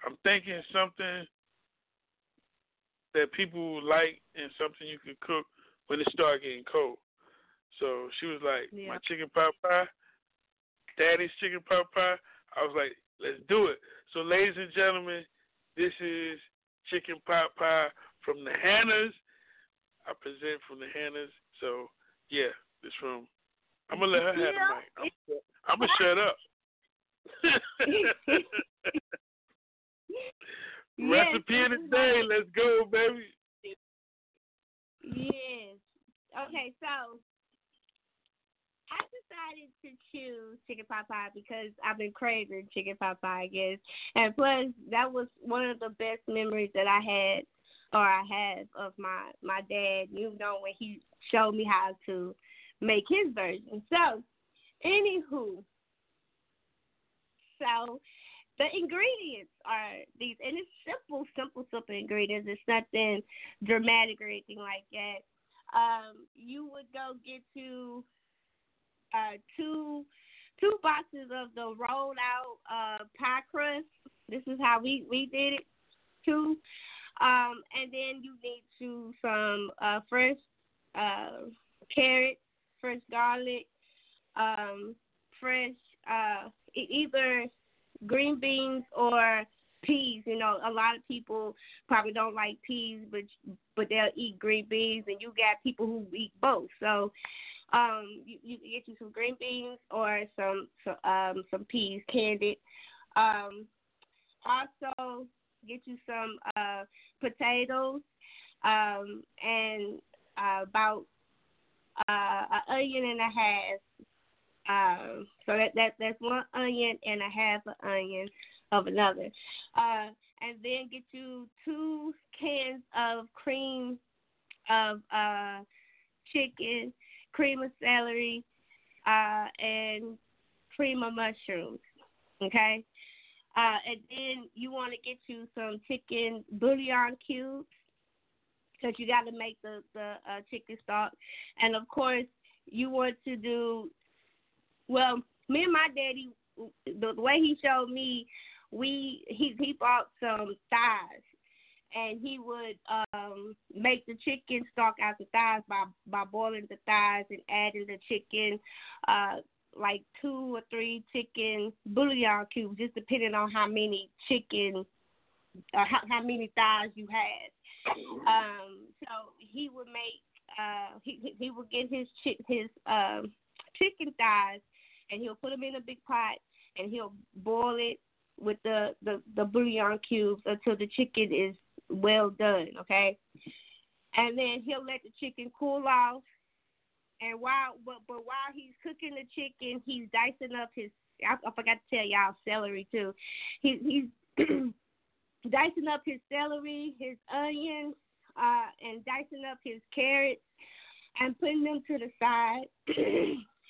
I'm thinking something that people would like and something you can cook when it starts getting cold. So she was like, yeah, my chicken pot pie, daddy's chicken pot pie. I was like, let's do it. So, ladies and gentlemen, this is chicken pot pie from the Hannahs. I present from the Hannahs. So, yeah, this room. I'm going to let her have the mic. I'm going to shut up. Recipe of the day. Let's go, baby. Yes. Okay, so I decided to choose chicken pot pie because I've been craving chicken pot pie, I guess. And plus, that was one of the best memories that I had, or I have, of my dad, you know, when he showed me how to make his version. So, anywho, so the ingredients are these, and it's simple ingredients. It's nothing dramatic or anything like that. You would go get you two boxes of the rolled out pie crust. This is how we did it. Two, and then you need to some fresh carrots, fresh garlic, fresh either green beans or peas. You know, a lot of people probably don't like peas, but they'll eat green beans, and you got people who eat both. So you get you some green beans or some peas candied. Also get you some potatoes and about an onion and a half. So that's one onion and a half an onion of another. And then get you two cans of cream of chicken, cream of celery, and cream of mushrooms, okay? And then you want to get you some chicken bouillon cubes because you got to make the chicken stock. And, of course, you want to do, well, me and my daddy, the way he showed me, he bought some thighs, and he would make the chicken stock out the thighs by boiling the thighs and adding the chicken, like 2 or 3 chicken bouillon cubes, just depending on how many chicken, how many thighs you had. So he would make, he would get his chicken thighs, and he'll put them in a big pot, and he'll boil it with the bouillon cubes until the chicken is well done, okay? And then he'll let the chicken cool off, and while he's cooking the chicken, he's dicing up his, I forgot to tell y'all, celery too. He's dicing up his celery, his onions, and dicing up his carrots and putting them to the side.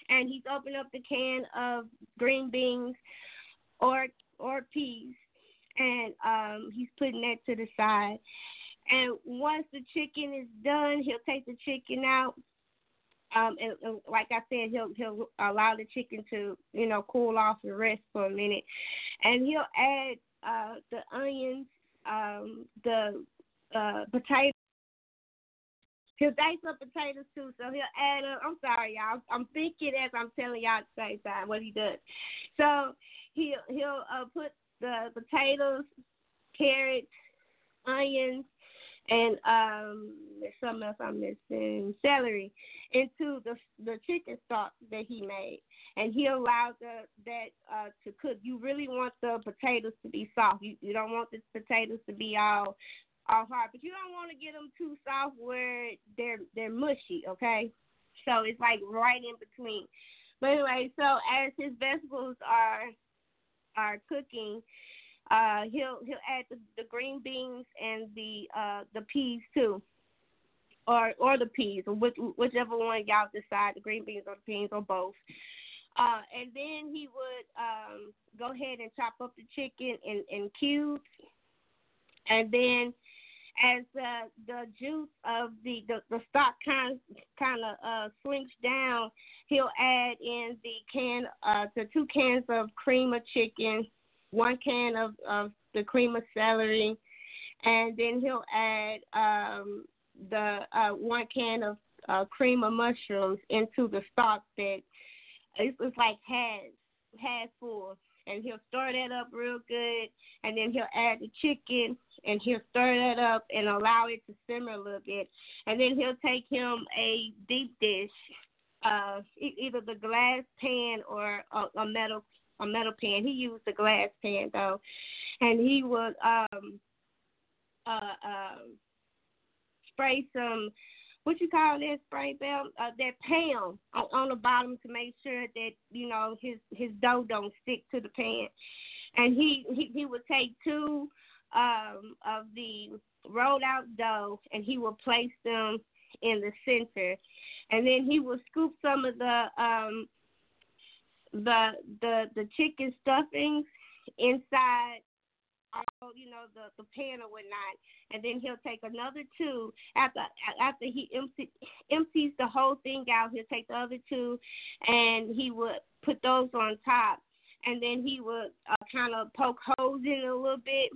And he's opened up the can of green beans or peas, and he's putting that to the side. And once the chicken is done, he'll take the chicken out. And like I said, he'll allow the chicken to, you know, cool off and rest for a minute. And he'll add the onions, the potatoes. He'll dice up potatoes, too, so he'll add up. I'm sorry, y'all. I'm thinking as I'm telling y'all at the same time what he does. So he'll put the potatoes, carrots, onions, and there's something else I'm missing, celery, into the chicken stock that he made. And he allowed that to cook. You really want the potatoes to be soft. You don't want the potatoes to be all hard, but you don't want to get them too soft where they're mushy, okay? So it's like right in between. But anyway, so as his vegetables are cooking, he'll add the green beans and the peas too, or the peas, whichever one y'all decide, the green beans or the peas or both. And then he would go ahead and chop up the chicken in cubes, and then as the juice of the stock kind of slinks down, he'll add in the 2 cans of cream of chicken, 1 can of the cream of celery, and then he'll add the 1 can of cream of mushrooms into the stock that is like half full. And he'll stir that up real good, and then he'll add the chicken, and he'll stir that up and allow it to simmer a little bit. And then he'll take him a deep dish, either the glass pan or a metal pan. He used a glass pan, though. And he would spray some, what you call that spray bell? That pan on the bottom to make sure that, you know, his dough don't stick to the pan. And he would take 2 of the rolled out dough, and he would place them in the center. And then he would scoop some of the chicken stuffings inside, all, you know, the pan or whatnot, and then he'll take another 2 after he empties the whole thing out. He'll take the other 2, and he would put those on top, and then he would kind of poke holes in it a little bit,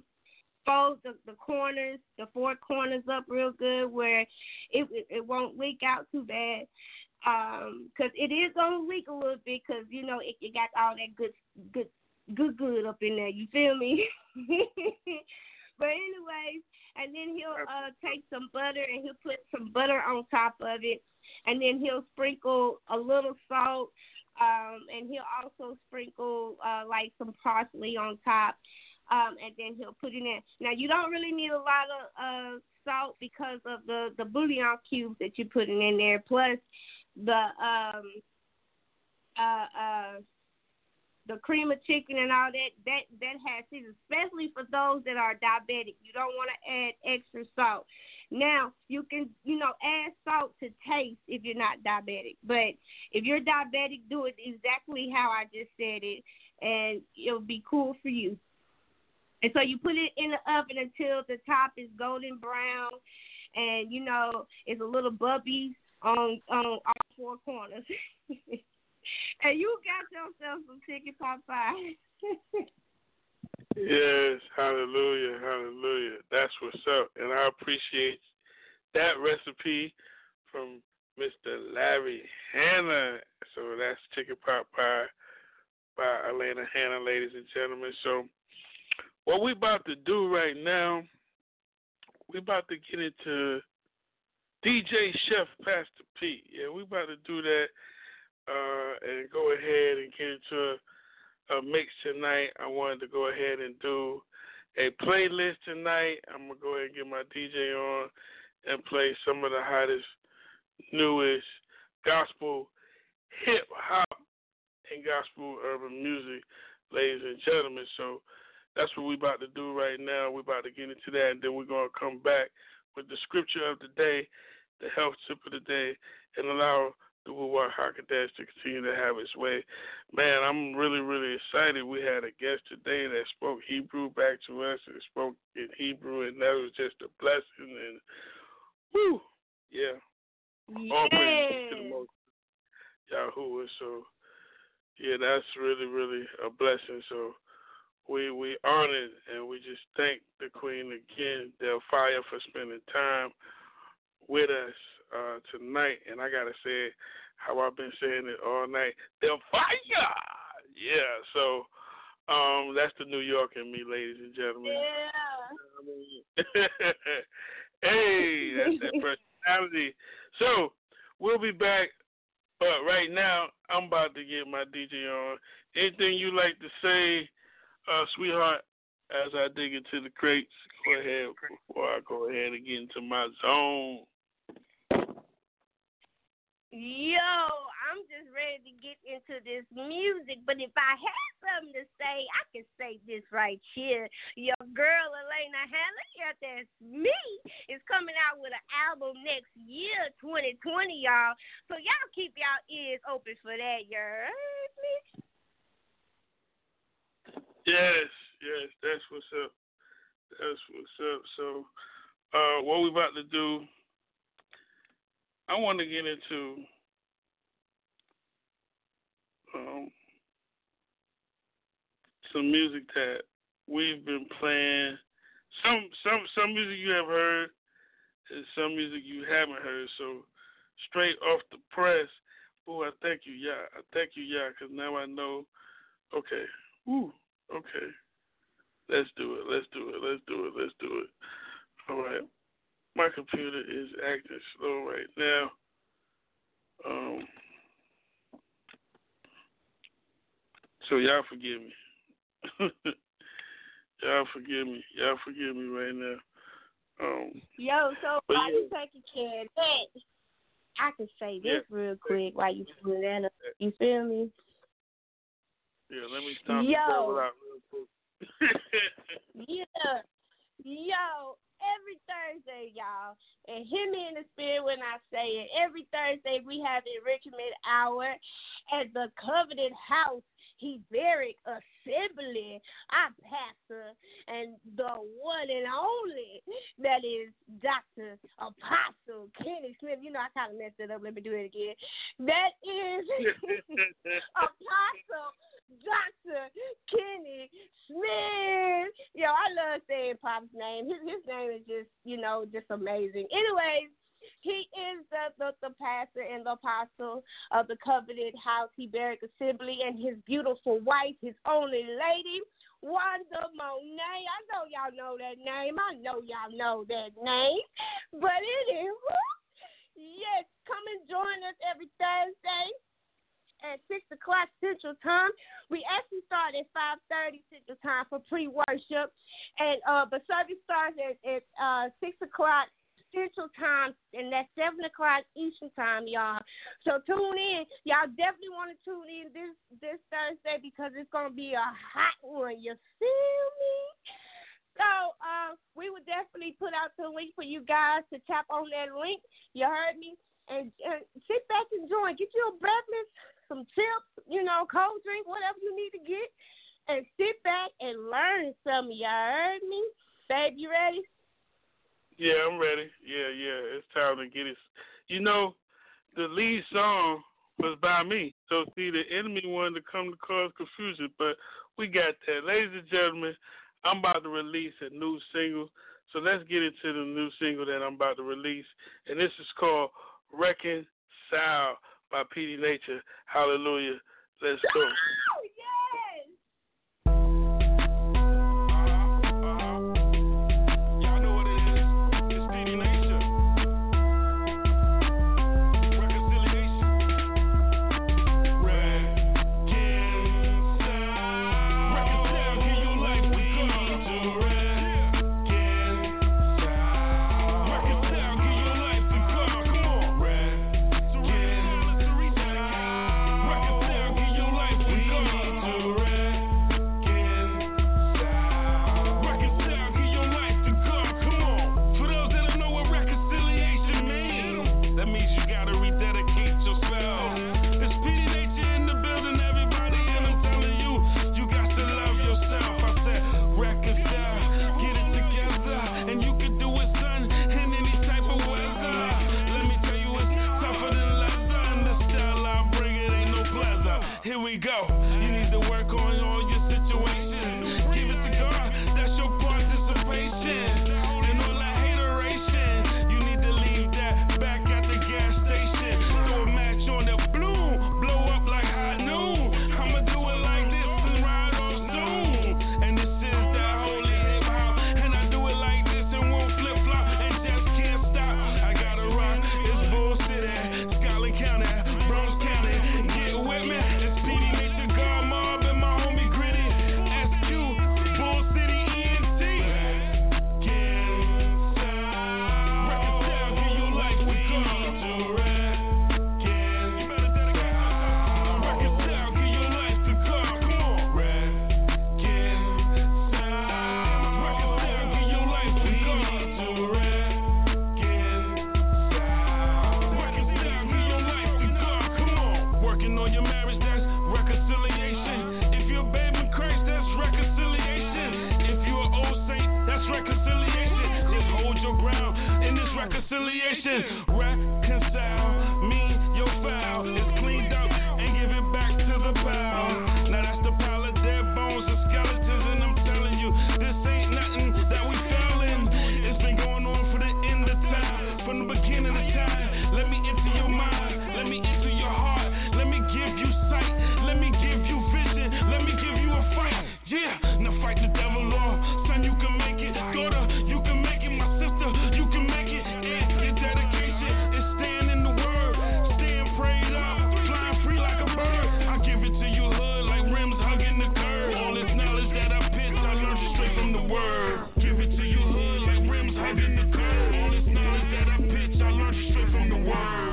fold the four corners up real good where it won't leak out too bad. Because it is gonna leak a little bit, because you know it got all that good up in there. You feel me? But anyways, and then he'll take some butter, and he'll put some butter on top of it, and then he'll sprinkle a little salt, and he'll also sprinkle like some parsley on top, and then he'll put it in. Now you don't really need a lot of salt because of the bouillon cubes that you're putting in there, plus the cream of chicken and all that has seasoning, especially for those that are diabetic. You don't want to add extra salt. Now you can, you know, add salt to taste if you're not diabetic, but if you're diabetic, do it exactly how I just said it, and it'll be cool for you. And so you put it in the oven until the top is golden brown, and you know it's a little bubby on all 4 corners. And you got yourself some chicken pot pie. Yes, hallelujah, hallelujah. That's what's up. And I appreciate that recipe from Mr. Larry Hannah. So that's chicken pot pie by Alana Hannah, ladies and gentlemen. So what we about to do right now, we about to get into DJ Chef Pastor Pete. Yeah, we about to do that. And go ahead and get into a mix tonight. I wanted to go ahead and do a playlist tonight. I'm going to go ahead and get my DJ on and play some of the hottest, newest gospel, hip-hop, and gospel urban music, ladies and gentlemen. So that's what we're about to do right now. We're about to get into that, and then we're going to come back with the scripture of the day, the health tip of the day, and allow the Ruach HaKodesh to continue to have its way. Man, I'm really, really excited. We had a guest today that spoke Hebrew back to us and spoke in Hebrew, and that was just a blessing. And woo, yeah. Yes. All praise to the Most Yahuwah. So, yeah, that's really, really a blessing. So we honored, and we just thank the Queen again, Delphiyah, for spending time with us tonight, and I gotta say it how I've been saying it all night. Delphiyah! Yeah, so that's the New York in me, ladies and gentlemen. Yeah. Hey, that's that personality. So we'll be back, but right now I'm about to get my DJ on. Anything you like to say, sweetheart, as I dig into the crates? Go ahead before I go ahead and get into my zone. Yo, I'm just ready to get into this music, but if I had something to say, I can say this right here. Your girl, Alana Hannah, yeah, that's me, is coming out with an album next year, 2020, y'all. So y'all keep y'all ears open for that, you heard me? Yes, that's what's up. That's what's up. So what we about to do, I want to get into some music that we've been playing. Some music you have heard and some music you haven't heard. So straight off the press, boy, I thank you, Yah. I thank you, Yah, because now I know. Okay, ooh, okay. Let's do it. All right. My computer is acting slow right now. So y'all forgive me. Y'all forgive me right now. You take a care of that, I can say this real quick while you pull that up. You feel me? Yeah, let me stop and pull it out real quick. Every Thursday, y'all, and hear me in the spirit when I say it. Every Thursday, we have Enrichment Hour at the Covenant House Hebrew Assembly. I'm Pastor and the one and only, that is Dr. Apostle Kenny Smith. You know, I kind of messed it up. Let me do it again. That is Apostle Dr. Kenny Smith. Yo, I love saying Pop's name. His name is just, just amazing. Anyways, he is the pastor and the apostle of the Covenant House Hebrew Assembly, and his beautiful wife, his only lady, Wanda Monet. I know y'all know that name. But anyway, yes, come and join us every Thursday at 6 o'clock Central Time. We actually start at 5:30 Central Time for pre-worship. And the service starts at 6 o'clock Central Time, and that's 7 o'clock Eastern Time, y'all. So tune in. Y'all definitely want to tune in this Thursday, because it's going to be a hot one. You feel me? So we will definitely put out the link for you guys to tap on that link. You heard me? And sit back and join. Get you a breakfast, some chips, cold drink, whatever you need to get, and sit back and learn something. You heard me? Babe, you ready? Yeah, I'm ready. Yeah, it's time to get it. The lead song was by me. So, see, the enemy wanted to come to cause confusion, but we got that. Ladies and gentlemen, I'm about to release a new single. So let's get into the new single that I'm about to release, and this is called Reconcile by Petey Nature. Hallelujah. Let's go. Y'all know what it is. It's Petey Nature. Reconciliation. Reconcile. Can you like we come to reconcile? Reconcile. Can you like to come? Come on. Reconcile. Reconcile, give your life, we come. reconciliation. Reconcile me, your foul is cleaned up and give it back to the pile. Now that's the pile of dead bones and skeletons, and I'm telling you, this ain't nothing that we failing. It's been going on for the end of time, from the beginning of time. Let me into your mind, let me into your heart, let me give you sight, let me give you vision, let me give you a fight. Yeah, now fight the devil on, son, you can make it, daughter, you can make it, my sister, you can make it. Yeah, your dedication is staying in the word, staying prayed up, flying free like a bird. I give it to you hood like rims hugging the curb. All this knowledge that I pitch, I learned it straight from the word. Give it to you hood like rims hugging the curb. All this knowledge that I pitch, I learned it straight from the word.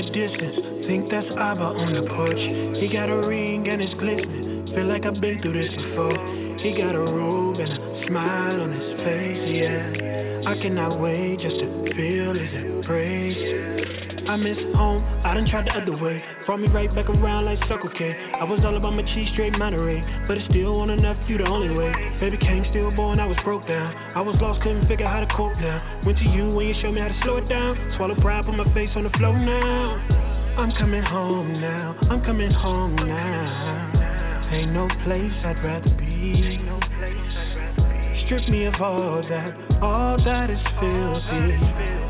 Distance, think that's Abba on the porch. He got a ring and it's glistening. Feel like I've been through this before. He got a robe and a smile on his face, yeah. I cannot wait just to feel his embrace. I miss home, I done tried the other way. Brought me right back around like Circle K. I was all about my cheese straight Monterey, but it still wasn't enough, you the only way. Baby came stillborn, I was broke down. I was lost, couldn't figure how to cope now. Went to you when you showed me how to slow it down. Swallow pride, put my face on the floor now. I'm coming home now, I'm coming home now. Ain't no place I'd rather be. Strip me of all that is filthy.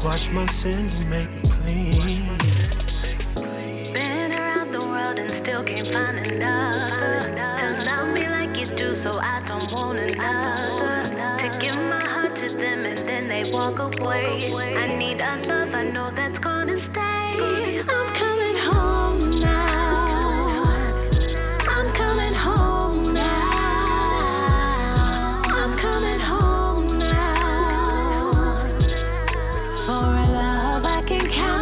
Wash my sins and make me clean. And still can't find enough to love me like you do, so I don't want enough to give my heart to them and then they walk away. I need a love I know that's gonna stay. I'm coming home now, I'm coming home now, I'm coming home now. For a love I can count.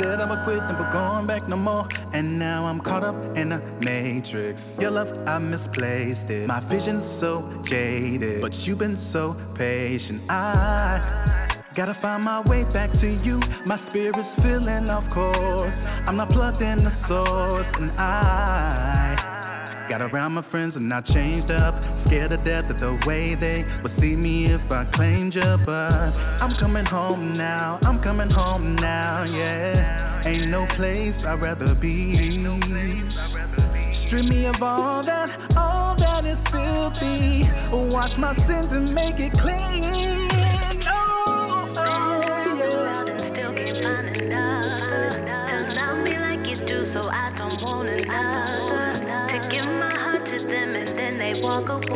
Said I'ma quit, never going back no more. And now I'm caught up in a matrix. Your love, I misplaced it. My vision's so jaded, but you've been so patient. I gotta find my way back to you. My spirit's feeling off course. I'm not plugged in the source. And I got around my friends and I changed up. Scared to death of the way they would see me if I claimed you. But I'm coming home now, I'm coming home now, yeah. Ain't no place I'd rather be. Strip me of all that is filthy. Wash my sins and make it clean. Oh, yeah. Still can't find enough to love me like you do, so I don't want enough. And then they walk away. I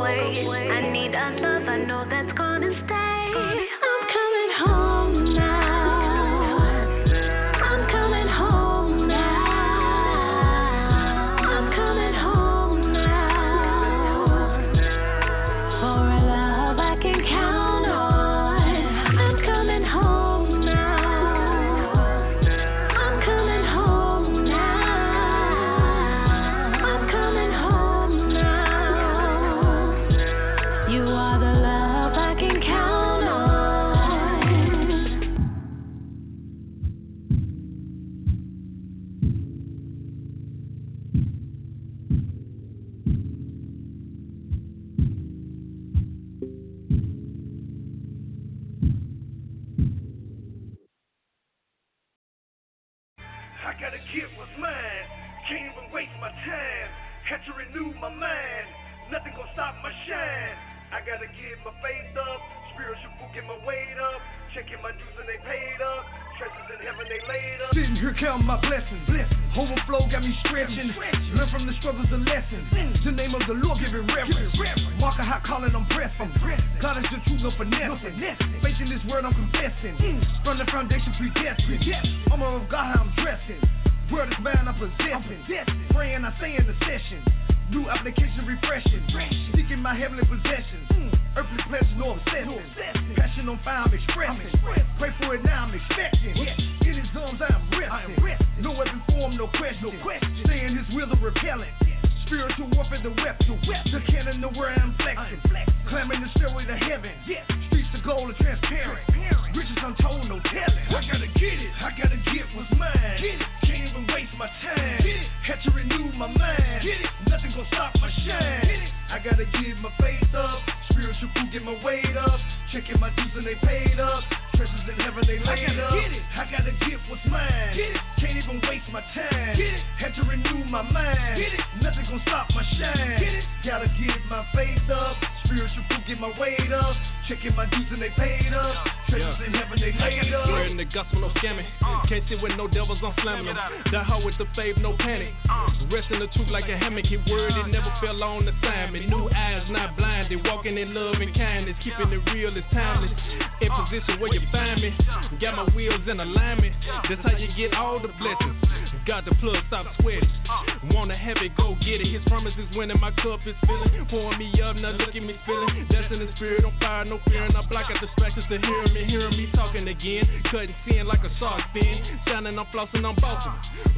need a love I know that's gonna stay. I'm coming home now, I'm coming home now, I'm coming home now. For a love I can count on. I'm coming home now, I'm coming home now, I'm coming home. Had to renew my mind. Nothing gonna stop my shine. I gotta get my faith up, spiritual food, get my weight up, checking my dues and they paid up, treasures in heaven they laid up. Sitting here counting my blessings, overflow got me stretching, learn from the struggles and lessons, the name of the Lord, give it reverence, mark a high calling, I'm pressing, God is the truth, no finesse, faith in this word I'm confessing, from the foundation predestined, armor of God how I'm dressing, word is mine I'm possessing, praying I say in the session. New application refreshing, seeking my heavenly possessions, earthly pleasure no obsession, passion on fire I'm expressing, pray for it now I'm expecting, in his arms I'm resting, no weapon form, no question, stay in his will of repellent, spiritual warfare the weapon, the cannon the where I'm flexing, climbing the stairway to heaven, streets to gold are transparent, riches untold no telling, I gotta get it, I gotta get what's mine, get it. Can't even waste my time, had to renew my mind, nothing gon' stop my shine, I gotta get my faith up, spiritual food get my weight up, checking my dues and they paid up, treasures in heaven they laid up, I gotta get what's mine, can't even waste my time, had to renew my mind, nothing gon' stop my shine, gotta get my faith up, spiritual food get my weight up, checking my dues and they paid up, treasures in heaven they laid up. We're in the gospel, no scamming, can't sit with no devils on slamming. Die hard with the faith, no panic. Rest in the truth like a hammock. His word, it never fell on assignment. New eyes, not blinded. Walking in love and kindness. Keeping it real, it's timeless. In position where you find me. Got my wheels in alignment. That's how you get all the blessings. Got the plug, stop sweating. Wanna have it, go get it. His promise is winning, my cup is filling. Pouring me up, now look at me feeling. That's in the spirit, on fire, no fear. And I block out distractions to hearing me talking again. Cutting sin like a shark fin. Shining, I'm flossing, I'm bossing.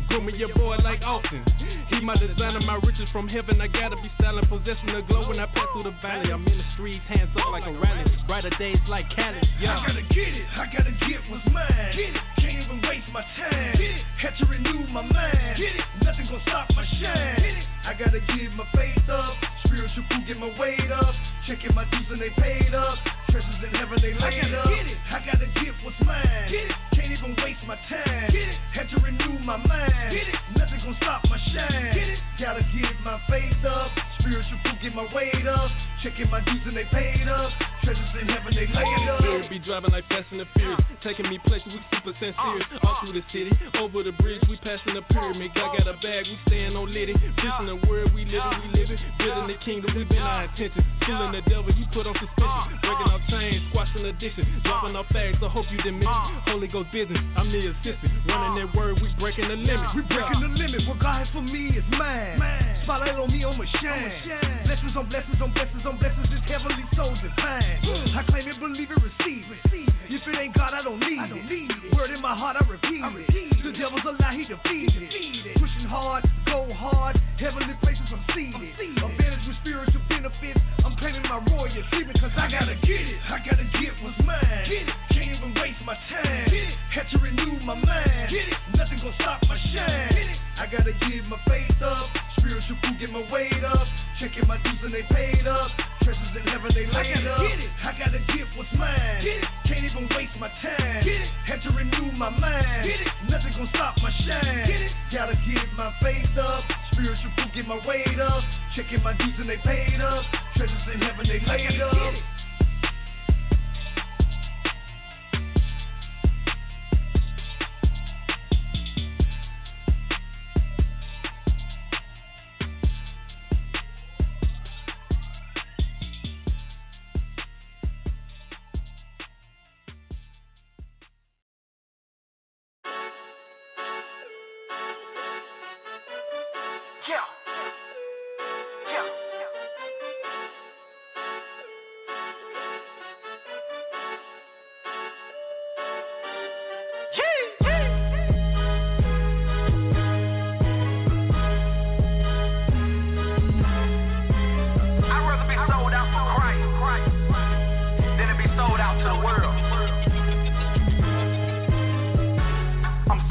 Grooming your boy like Austin. He my designer, my riches from heaven. I gotta be styling, possessing the glow when I pass through the valley. I'm in the streets, hands up like a rally. Brighter days like Cali. Yeah. I gotta get it, I gotta get what's mine. Get it. Can't even waste my time. Get it. Had to renew my mind. Get it. Nothing gon' stop my shine. Get it. I gotta get my faith up, spiritual food, get my weight up, checking my dues and they paid up, treasures in heaven they laid up. Get it. I gotta get what's mine. Get it. Can't even waste my time. Get it. Had to renew my mind. Get it. Nothing gon' stop my shine. Get it. Gotta get my faith up, spiritual food, get my weight up, checking my dues and they paid up, treasures in heaven they laid up. Spirit be driving like Fast and the Furious, taking me places we super sincere. All through the city, over the bridge we passing the pyramid. God got a bag, we staying on litty. This in the world we living, building the kingdom, we been our intention. Killing the devil, he put on suspension, breaking off chains, squashing addiction, dropping off fags. I hope you didn't miss it. Holy Ghost business, I'm the assistant, running that word, we breaking the limit. We breaking the limit. What God has for me is mine. Spotlight on me, I'ma shine. Blessings on blessings on blessings on blessings. This heavenly soul's divine. I claim it, believe it, receive it. If it ain't God, I don't need it. Word in my heart, I repeat it. The devil's a lie, he defeated it. Pushing hard, go hard. Heavenly places I'm seated. Advantage with spiritual benefits. I'm claiming my royal treatment. Cause I gotta get it. I gotta get what's mine. Get it. Can't even waste my time. Get it. Had to renew my mind. Get it. Nothing gon' stop my shine. Get it. I gotta get my faith up, spiritual food, get my weight up, checking my dues and they paid up, treasures in heaven they laid up. I gotta get what's mine. Get it. Can't even waste my time. Get it. Had to renew my mind. Get it. Nothing gon' stop my shine. Get it. Gotta get my faith up, spiritual food, get my weight up, checking my dues and they paid up, treasures in heaven they laid up. Get it.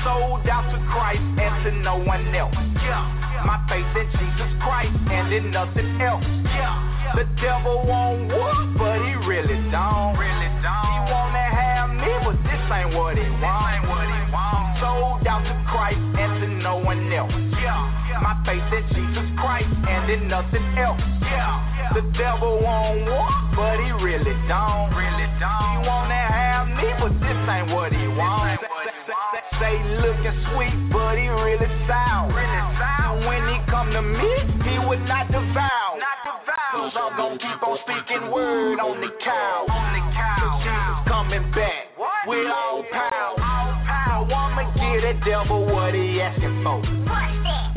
Sold out to Christ and to no one else. My faith in Jesus Christ and in nothing else. Yeah. The devil won't walk, but he really don't. He wanna have me, but this ain't what he wants. Say looking sweet, but he really sour. And when he come to me, he would not devour. Cause I'm gonna keep on speaking word on the cow. Cause Jesus coming back with all power. I wanna give the devil what he asking for.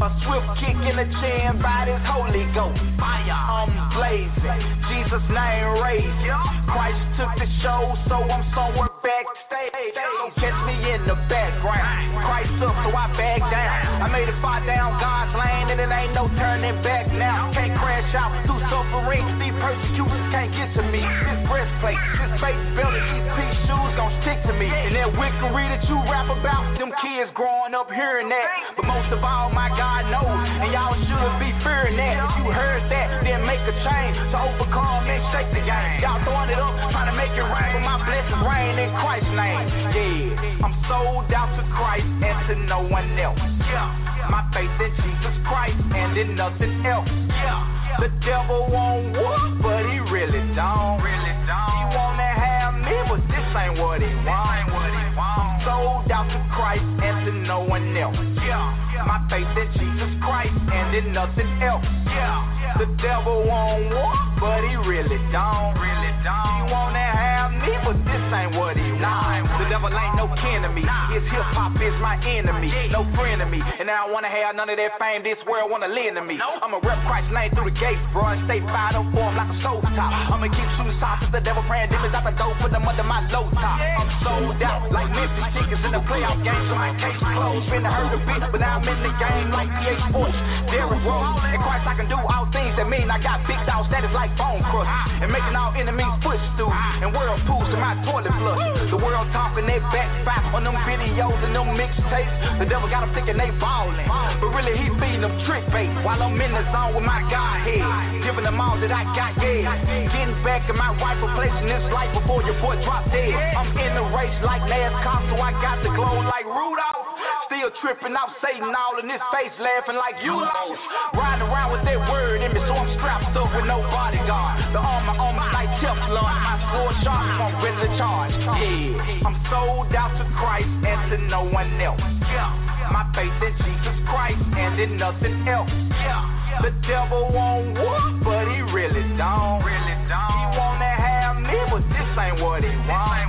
A swift kick in the chin by this Holy Ghost. I'm blazing, Jesus' name raised. Christ took the show, so I'm somewhere backstage. Don't catch me in the background. Christ up, so I back down. I made it far down God's lane, and it ain't no turning back now. Can't crash out through suffering. These persecutors can't get to me. This breastplate, this face belly, these peace shoes gon' stick to me. And that wickery that you rap about, them kids growing up hearing that. But most of all, my God knows, and y'all shouldn't be fearing that. If you heard that, then make a change to overcome and shake the game. Y'all throwing it up, trying to make it rain, but my blessings reign in Christ's name. Yeah, I'm sold out to Christ and to no one else. Yeah, my faith in Jesus Christ and in nothing else. Yeah, the devil won't walk, but he really don't. He wanna have me, but this ain't what he wants. I'm sold out to Christ and to no one else. Yeah. My faith in Jesus Christ and in nothing else. Yeah. The devil won't walk, but he really don't. He wanna have me, but this ain't what he wants. The devil ain't no kin to me. His hip hop is my enemy, no friend of me. And I don't wanna have none of that fame this world wanna lend to me. I'ma rep Christ's name through the gates, bro, and stay fired up for him like a soul top. I'ma keep shooting shots at the devil, praying demons out the door, put them under my low top. I'm sold out like Memphis Chickens in the playoff game, so my case closed. Been hurt a bit, but now I'm in the game like PH Bush, Derrick Rose. In Christ I can do all things that mean I got big dogs that is like bone crush, and making all enemies footstools, and world pools in my toilet flush. The world talking they backfire on them videos and them mixtapes. The devil got them thinking they ballin', but really he feeding them trick bait, while I'm in the zone with my Godhead, giving them all that I got, yeah. Getting back in my rightful place in this life before your boy drop dead. I'm in the race like NASCAR, so I got the glow like Rudolph. Still tripping out Satan all in his face, laughing like you lost. Riding around with that word in me, so I'm strapped up with no bodyguard. The armor on me like Teflon. I swore sharp, I'm ready to charge. Yeah, I'm sold out to Christ and to no one else. Yeah, my faith in Jesus Christ and in nothing else. Yeah, the devil won't walk, but he really don't. He wanna have me, but this ain't what he wants.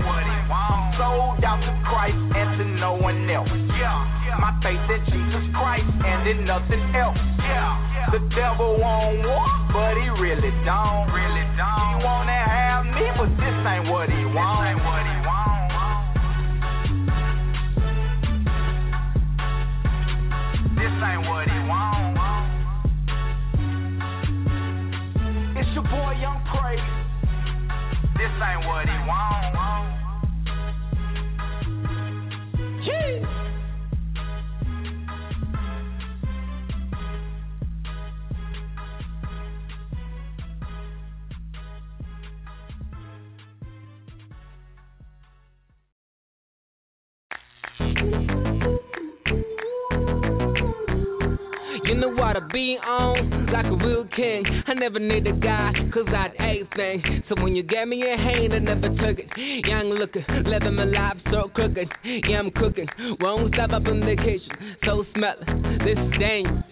Sold out to Christ and to no one else. Yeah, my faith in Jesus Christ and in nothing else. Yeah, the devil won't walk, but he really don't. He wanna have me, but this ain't what he wants. This ain't what he wants. It's your boy Young Praise. This ain't what he wants. Jeez. You know what I be on, like a real king. I never need a guy, cause I'd ate things. So when you gave me your hand, I never took it. Young looking, living my life so crooked. Yeah, I'm cooking, won't stop up in the kitchen. So smelling, this is dangerous.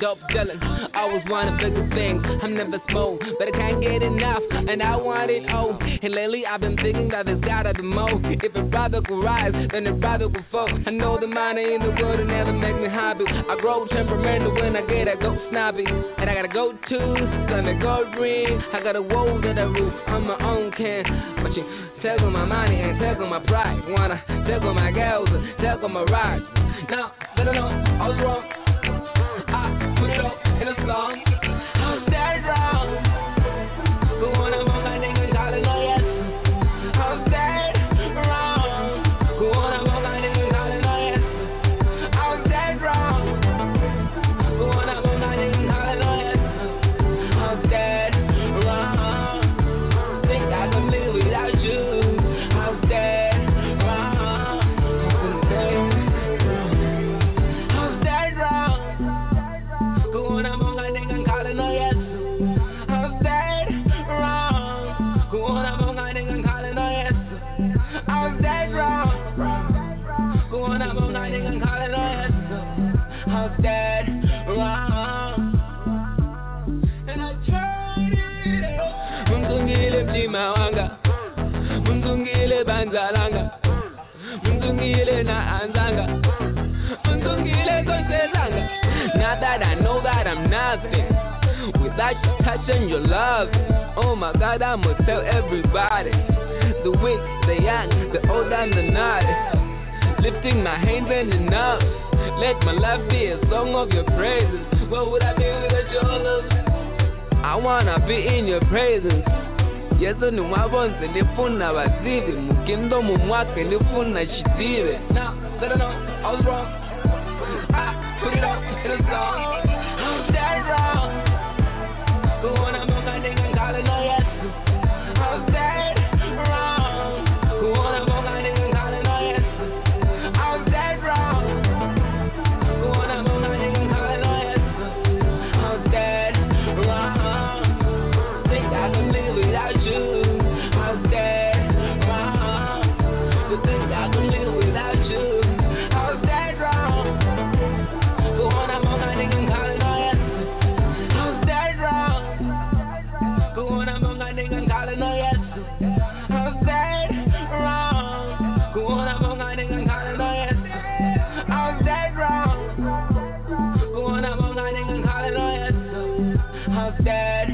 Dope dealing, always wanted bigger things. I'm never small, but I can't get enough, and I want it all. And lately I've been thinking that there's gotta be more. If a brother could rise, then a brother could fall. I know the money in the world will never make me happy. I grow temperamental when I get a go snobby. And I gotta go to, on a gold ring. I got a wall that I roof on my own can. But you take on my money and take on my pride. Wanna take on my girls and take on my rides. Now, I don't know, I was wrong. In a song, I'm dead wrong. But when I'm on my niggas, I don't know yet. I'm dead wrong. But when I'm on my niggas, I don't know yet. I'm dead wrong. But when I'm on my niggas, I don't know yet. I'm dead wrong. Think I can live without you. I'm dead wrong. I'm dead wrong. Undungile na anzanga. Undungile konselanga. Now that I know that I'm nothing without your touch and your love. Oh my God, I must tell everybody. The weak, the young, the old and the naughty. Lifting my hands and enough. Let my life be a song of your praises. What would I do without your love? I wanna be in your praises. Yezo ni mwabonze nifuna waziri. Mukindomu mwake nifuna shitire. Now, that I know, I was wrong. I put it up in a song. I'm that wrong. But when I'm on my nigga, gotta know yes. I'm that wrong. But when I'm on my nigga, gotta know yes. I'm that wrong. But when I'm on my nigga, gotta know yes. I'm that wrong. Think I can live without you. I'm that wrong. You think I can live without you. I'm that wrong. But when I'm on my nigga, gotta know yes. I'm that wrong. But when I'm on my nigga, gotta know yes. I'm that wrong. But when I'm on my nigga, gotta know yes. I'm that wrong. But when I'm on my nigga, gotta know yes. I'm that wrong.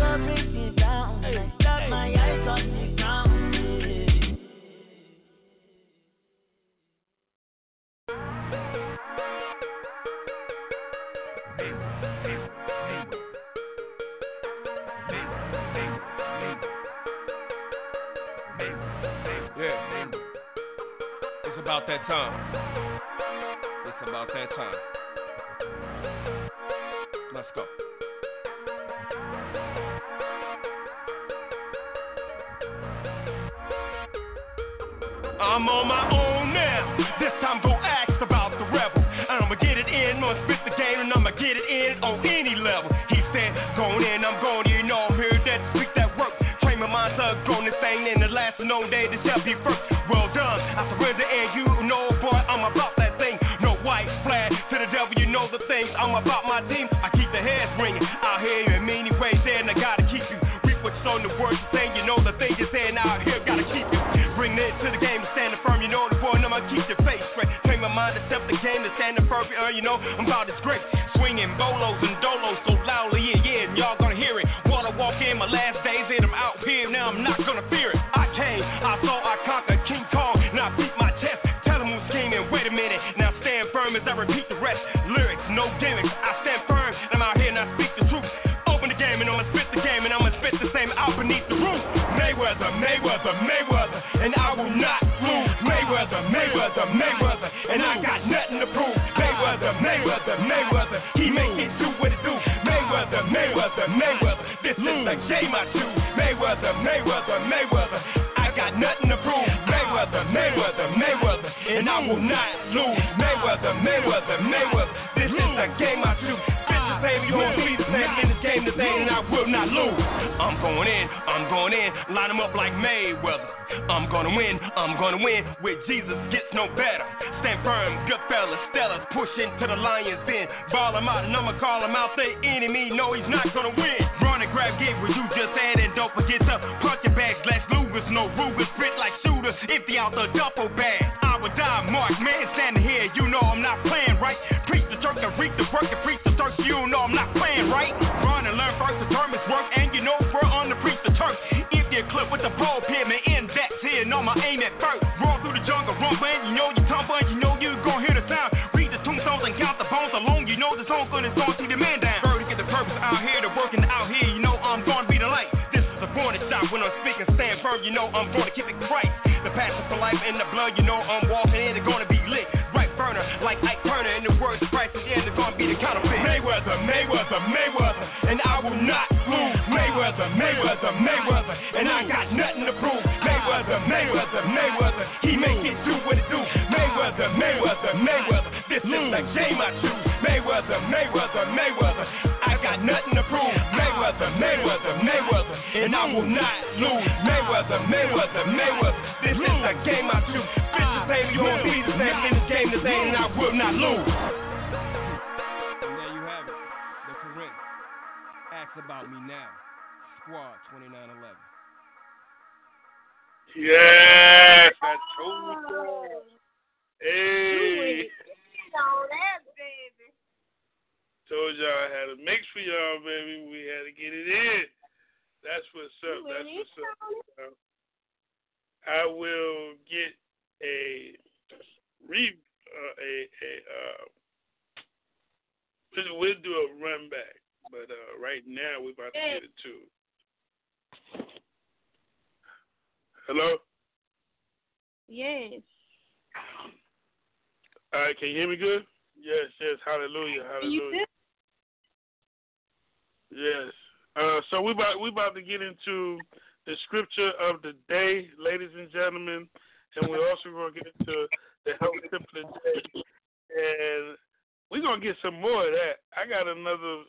Be It's about that time. It's about that time. Let's go. I'm on my own now. This time go ask about the rebel. I'ma get it in, I'ma spit the game, and I'ma get it in on any level. He said, going in, I'm going, you know I'm here, that speak that work. Train my mind up on this thing, and the last known day that shall be first. Well done, I surrender, and you know, boy, I'm about that thing. No white flag to the devil, you know the things. I'm about my team, I keep the heads ringing. I hear you in many ways, and I gotta keep you. Reap what's on the words you saying, you know the thing you're saying out here, gotta keep you. Bring it to the game, standing firm, you know the boy, and I'ma keep your face straight. Train my mind to step the game, and standing firm, you know, I'm about this great. Swinging bolos and dolos, go loudly, yeah, and y'all gonna hear it. Wanna walk in my last days, and I'm out here, now I'm not gonna fear it. I came, I saw, I conquered King Kong, and I beat my chest. Tell them who's king, and wait a minute, now stand firm as I repeat the rest. Lyrics, no gimmicks, I stand firm, and I'm out here, and I speak the truth. Open the game, and I'ma spit the game, and I'ma spit the same out beneath the roof. Mayweather, Mayweather, Mayweather, and I will not lose. Mayweather, Mayweather, Mayweather, and I got nothing to prove. Mayweather, Mayweather, Mayweather, he make it do what it do. Mayweather, Mayweather, Mayweather, this is the game I choose. Mayweather, Mayweather, Mayweather, I got nothing to prove. Mayweather, Mayweather, Mayweather, and I will not lose. Mayweather, Mayweather, Mayweather, this is the game I choose. This the same, you won't be the same in this game today, and I will not lose. I'm going in, line them up like Mayweather. I'm gonna win, with Jesus gets no better. Stand firm, good fellas, stellas, push into the lion's den. Ball him out, and I'ma call him out, say enemy, no he's not gonna win. Run and grab, get what you just had, and don't forget to punch your bags, less Lugas, no Rugas, spit like shooters, empty out the duffel bag. I would die, Mark, man, standing here, you know I'm not playing right. Preach the church and reap the work and preach the thirst, you know I'm not playing right. Run and learn first, the term is work, and you know we're on the preach the church. If you clip with the ball pin, man, on my aim at first, roll through the jungle, run, and you know you tumble, and you know you gon' hear the sound. Read the tombstones and count the bones alone. You know the song gonna song to the man down. Bird to get the purpose out here, the working out here. You know I'm gonna be the light. This is a warning shot when I'm speaking. Stand firm, you know I'm gonna keep it Christ. The passion for life and the blood, you know I'm walking in. It's gonna be lit, right burner, like Ike Turner. And the words of Christ is yeah, it's gonna be the counterfeit. Mayweather, Mayweather, Mayweather, and I will not lose. Mayweather, Mayweather, Mayweather, and I got nothing to prove. Mayweather, Mayweather, Mayweather, he make it do what it do. Mayweather, Mayweather, Mayweather, this is the game I choose. Mayweather, Mayweather, Mayweather, I got nothing to prove. Mayweather, Mayweather, Mayweather, and I will not lose. Mayweather, Mayweather, Mayweather, this is the game I choose. This is the same, you won't be the same in this game today, and I will not lose. And there you have it, the correct Acts About Me Now, Squad 2911. Yes, I told you. Hey. Told y'all I had a mix for y'all, baby. We had to get it in. That's what's up. That's what's up. I will get we'll do a run back, but right now we're about to get it too. Hello? Yes. All right, can you hear me good? Yes, yes, hallelujah, hallelujah. Yes. So we about to get into the scripture of the day, ladies and gentlemen, and we're also going to get into the health tip of the day. And we're going to get some more of that. I got another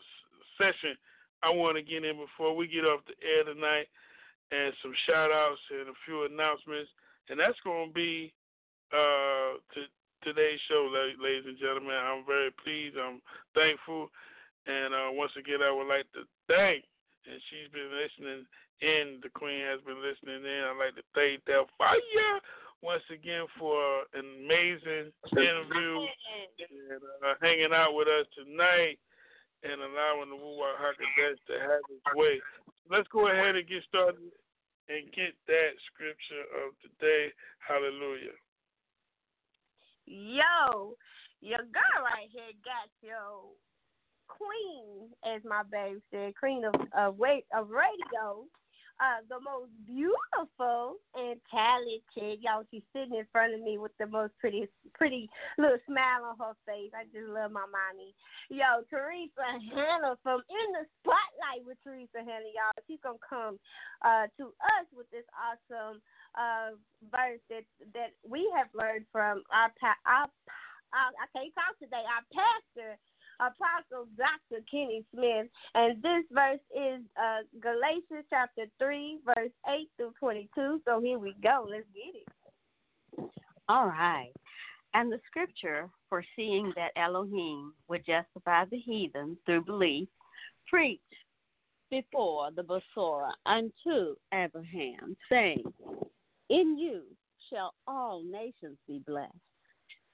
session I want to get in before we get off the air tonight, and some shout-outs and a few announcements. And that's going to be today's show, ladies and gentlemen. I'm very pleased. I'm thankful. And once again, I would like to thank, and she's been listening in, the Queen has been listening in. I'd like to thank Delphiyah once again for an amazing interview and hanging out with us tonight and allowing the Ruach HaKodesh to have its way. Let's go ahead and get started and get that scripture of the day. Hallelujah. Yo, your girl right here got your queen, as my babe said, queen of radio, the most beautiful and talented. Y'all, she's sitting in front of me with the most pretty little smile on her face. I just love my mommy. Yo, Teresa Hannah from In the Spotlight with Teresa Hannah, y'all. She's going to come to us with this awesome verse that we have learned from our I can't talk today, our pastor, Apostle Dr. Kenny Smith, and this verse is Galatians chapter 3, verse 8 through 22. So here we go. Let's get it. All right. And the scripture, foreseeing that Elohim would justify the heathen through belief, preached before the Besorah unto Abraham, saying, in you shall all nations be blessed.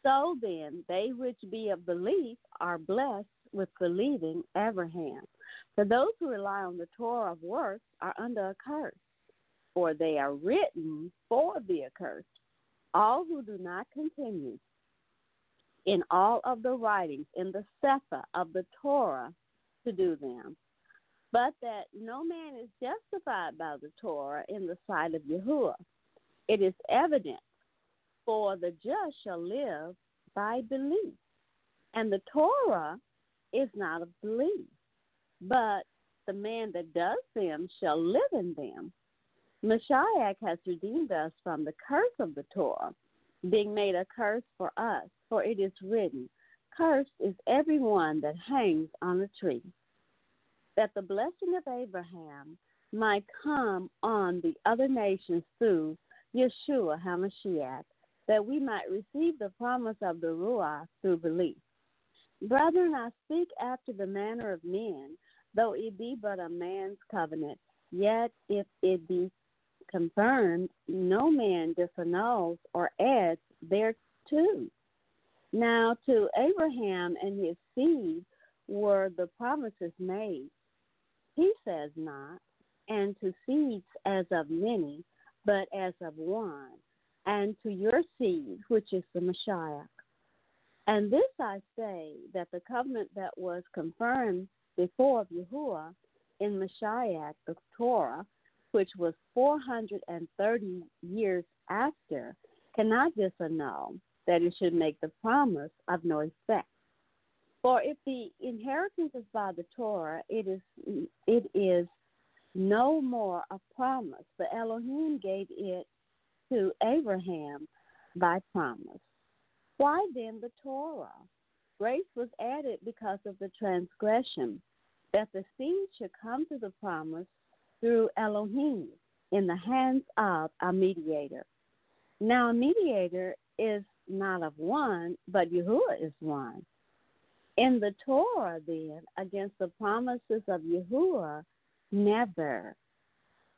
So then, they which be of belief are blessed with believing Abraham. For those who rely on the Torah of works are under a curse, for they are written for the accursed, all who do not continue in all of the writings in the Sefer of the Torah to do them. But that no man is justified by the Torah in the sight of Yahuwah. It is evident. For the just shall live by belief. And the Torah is not of belief, but the man that does them shall live in them. Mashiach has redeemed us from the curse of the Torah, being made a curse for us, for it is written, cursed is everyone that hangs on a tree, that the blessing of Abraham might come on the other nations through Yeshua HaMashiach, that we might receive the promise of the Ruach through belief. Brethren, I speak after the manner of men, though it be but a man's covenant, yet if it be confirmed, no man disannuls or adds thereto. Now to Abraham and his seed were the promises made. He says not, and to seeds as of many, but as of one, and to your seed, which is the Mashiach. And this I say, that the covenant that was confirmed before of Yahuwah in Mashiach, the Torah, which was 430 years after, cannot disannul, that it should make the promise of no effect. For if the inheritance is by the Torah, it is no more a promise, but Elohim gave it to Abraham by promise. Why then the Torah? Grace was added because of the transgression, that the seed should come to the promise through Elohim in the hands of a mediator. Now a mediator is not of one, but Yahuwah is one. In the Torah then, against the promises of Yahuwah, never.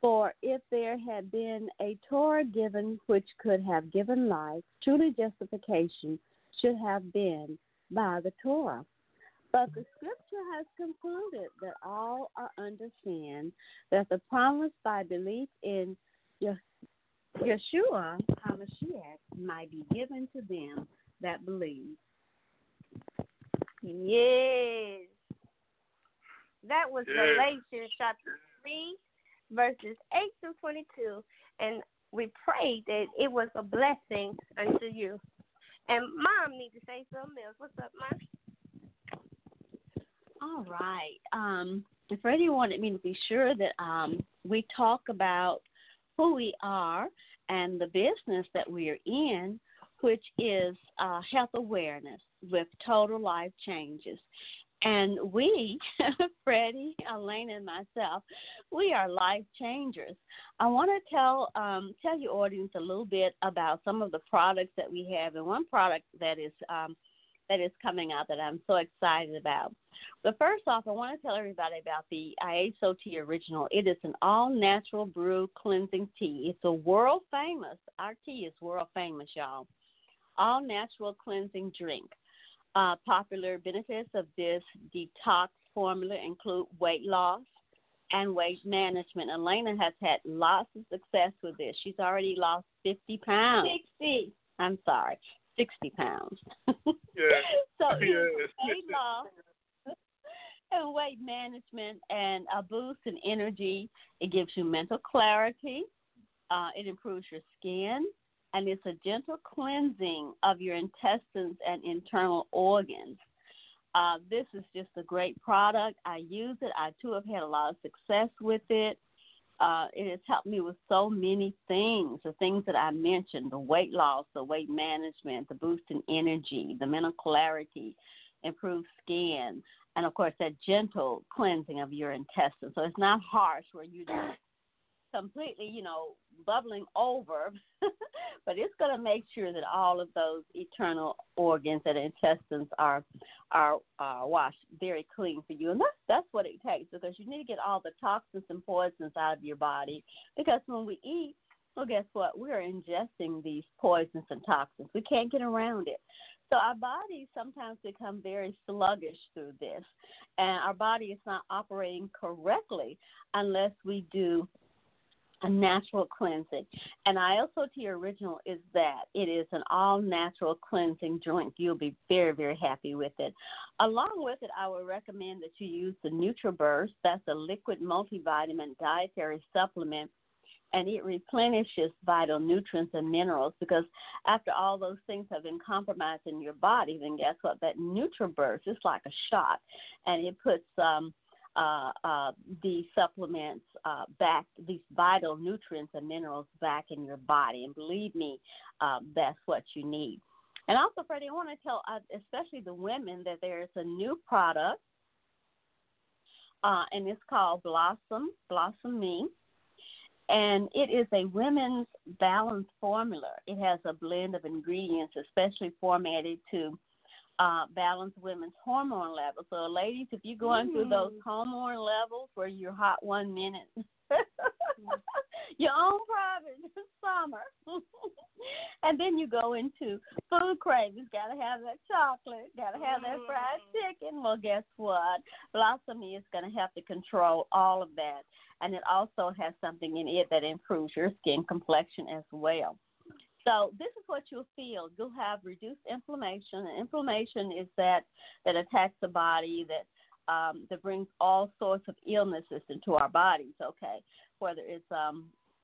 For if there had been a Torah given which could have given life, truly justification should have been by the Torah. But the scripture has concluded that all are under sin, that the promise by belief in Yeshua HaMashiach might be given to them that believe. Yes. That was Galatians chapter 3, verses 8 through 22. And we pray that it was a blessing unto you. And Mom needs to say something else. What's up, Mom? All right. Freddie wanted me to be sure that we talk about who we are and the business that we are in, which is health awareness with Total Life Changes. And we, Freddie, Alana, and myself, we are life changers. I want to tell your audience a little bit about some of the products that we have, and one product that is coming out that I'm so excited about. But first off, I want to tell everybody about the IASO Tea Original. It is an all-natural brew cleansing tea. It's a world-famous. Our tea is world-famous, y'all. All-natural cleansing drink. Popular benefits of this detox formula include weight loss and weight management. Alana has had lots of success with this. She's already lost 50 pounds. 60. I'm sorry, 60 pounds. Yeah. So yeah. Weight loss weight management and a boost in energy. It gives you mental clarity. It improves your skin. And it's a gentle cleansing of your intestines and internal organs. This is just a great product. I use it. I, too, have had a lot of success with it. It has helped me with so many things, the things that I mentioned, the weight loss, the weight management, the boost in energy, the mental clarity, improved skin, and, of course, that gentle cleansing of your intestines. So it's not harsh where you just completely, you know, bubbling over, but it's going to make sure that all of those internal organs and intestines are washed very clean for you. And that's what it takes, because you need to get all the toxins and poisons out of your body, because when we eat, well, guess what? We're ingesting these poisons and toxins. We can't get around it. So our bodies sometimes become very sluggish through this, and our body is not operating correctly unless we do a natural cleansing. And IASO Tea Original is that. It is an all-natural cleansing drink. You'll be very, very happy with it. Along with it, I would recommend that you use the NutriBurst. That's a liquid multivitamin dietary supplement, and it replenishes vital nutrients and minerals, because after all those things have been compromised in your body, then guess what? That NutriBurst is like a shot, and it puts these supplements back, these vital nutrients and minerals back in your body. And believe me, that's what you need. And also, Freddie, I want to tell especially the women that there is a new product, and it's called Blossom Me. And it is a women's balance formula. It has a blend of ingredients especially formatted to balance women's hormone levels. So, ladies, if you're going through those hormone levels where you're hot one minute, your own private summer, and then you go into food cravings, got to have that chocolate, got to have that fried chicken. Well, guess what? Blossom is going to have to control all of that. And it also has something in it that improves your skin complexion as well. So this is what you'll feel. You'll have reduced inflammation. And inflammation is that attacks the body, that brings all sorts of illnesses into our bodies, okay, whether it's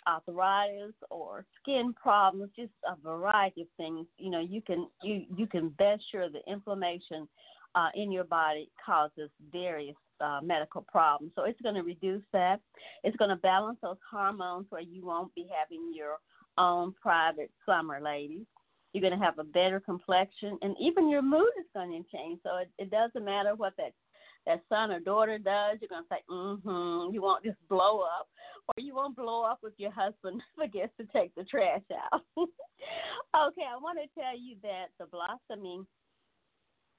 arthritis or skin problems, just a variety of things. You know, you can best sure the inflammation in your body causes various medical problems. So it's going to reduce that. It's going to balance those hormones where you won't be having your own private summer, ladies. You're going to have a better complexion, and even your mood is going to change. So it doesn't matter what that son or daughter does. You're going to say, You won't just blow up, or you won't blow up with your husband forgets to take the trash out. Okay, I want to tell you that the blossoming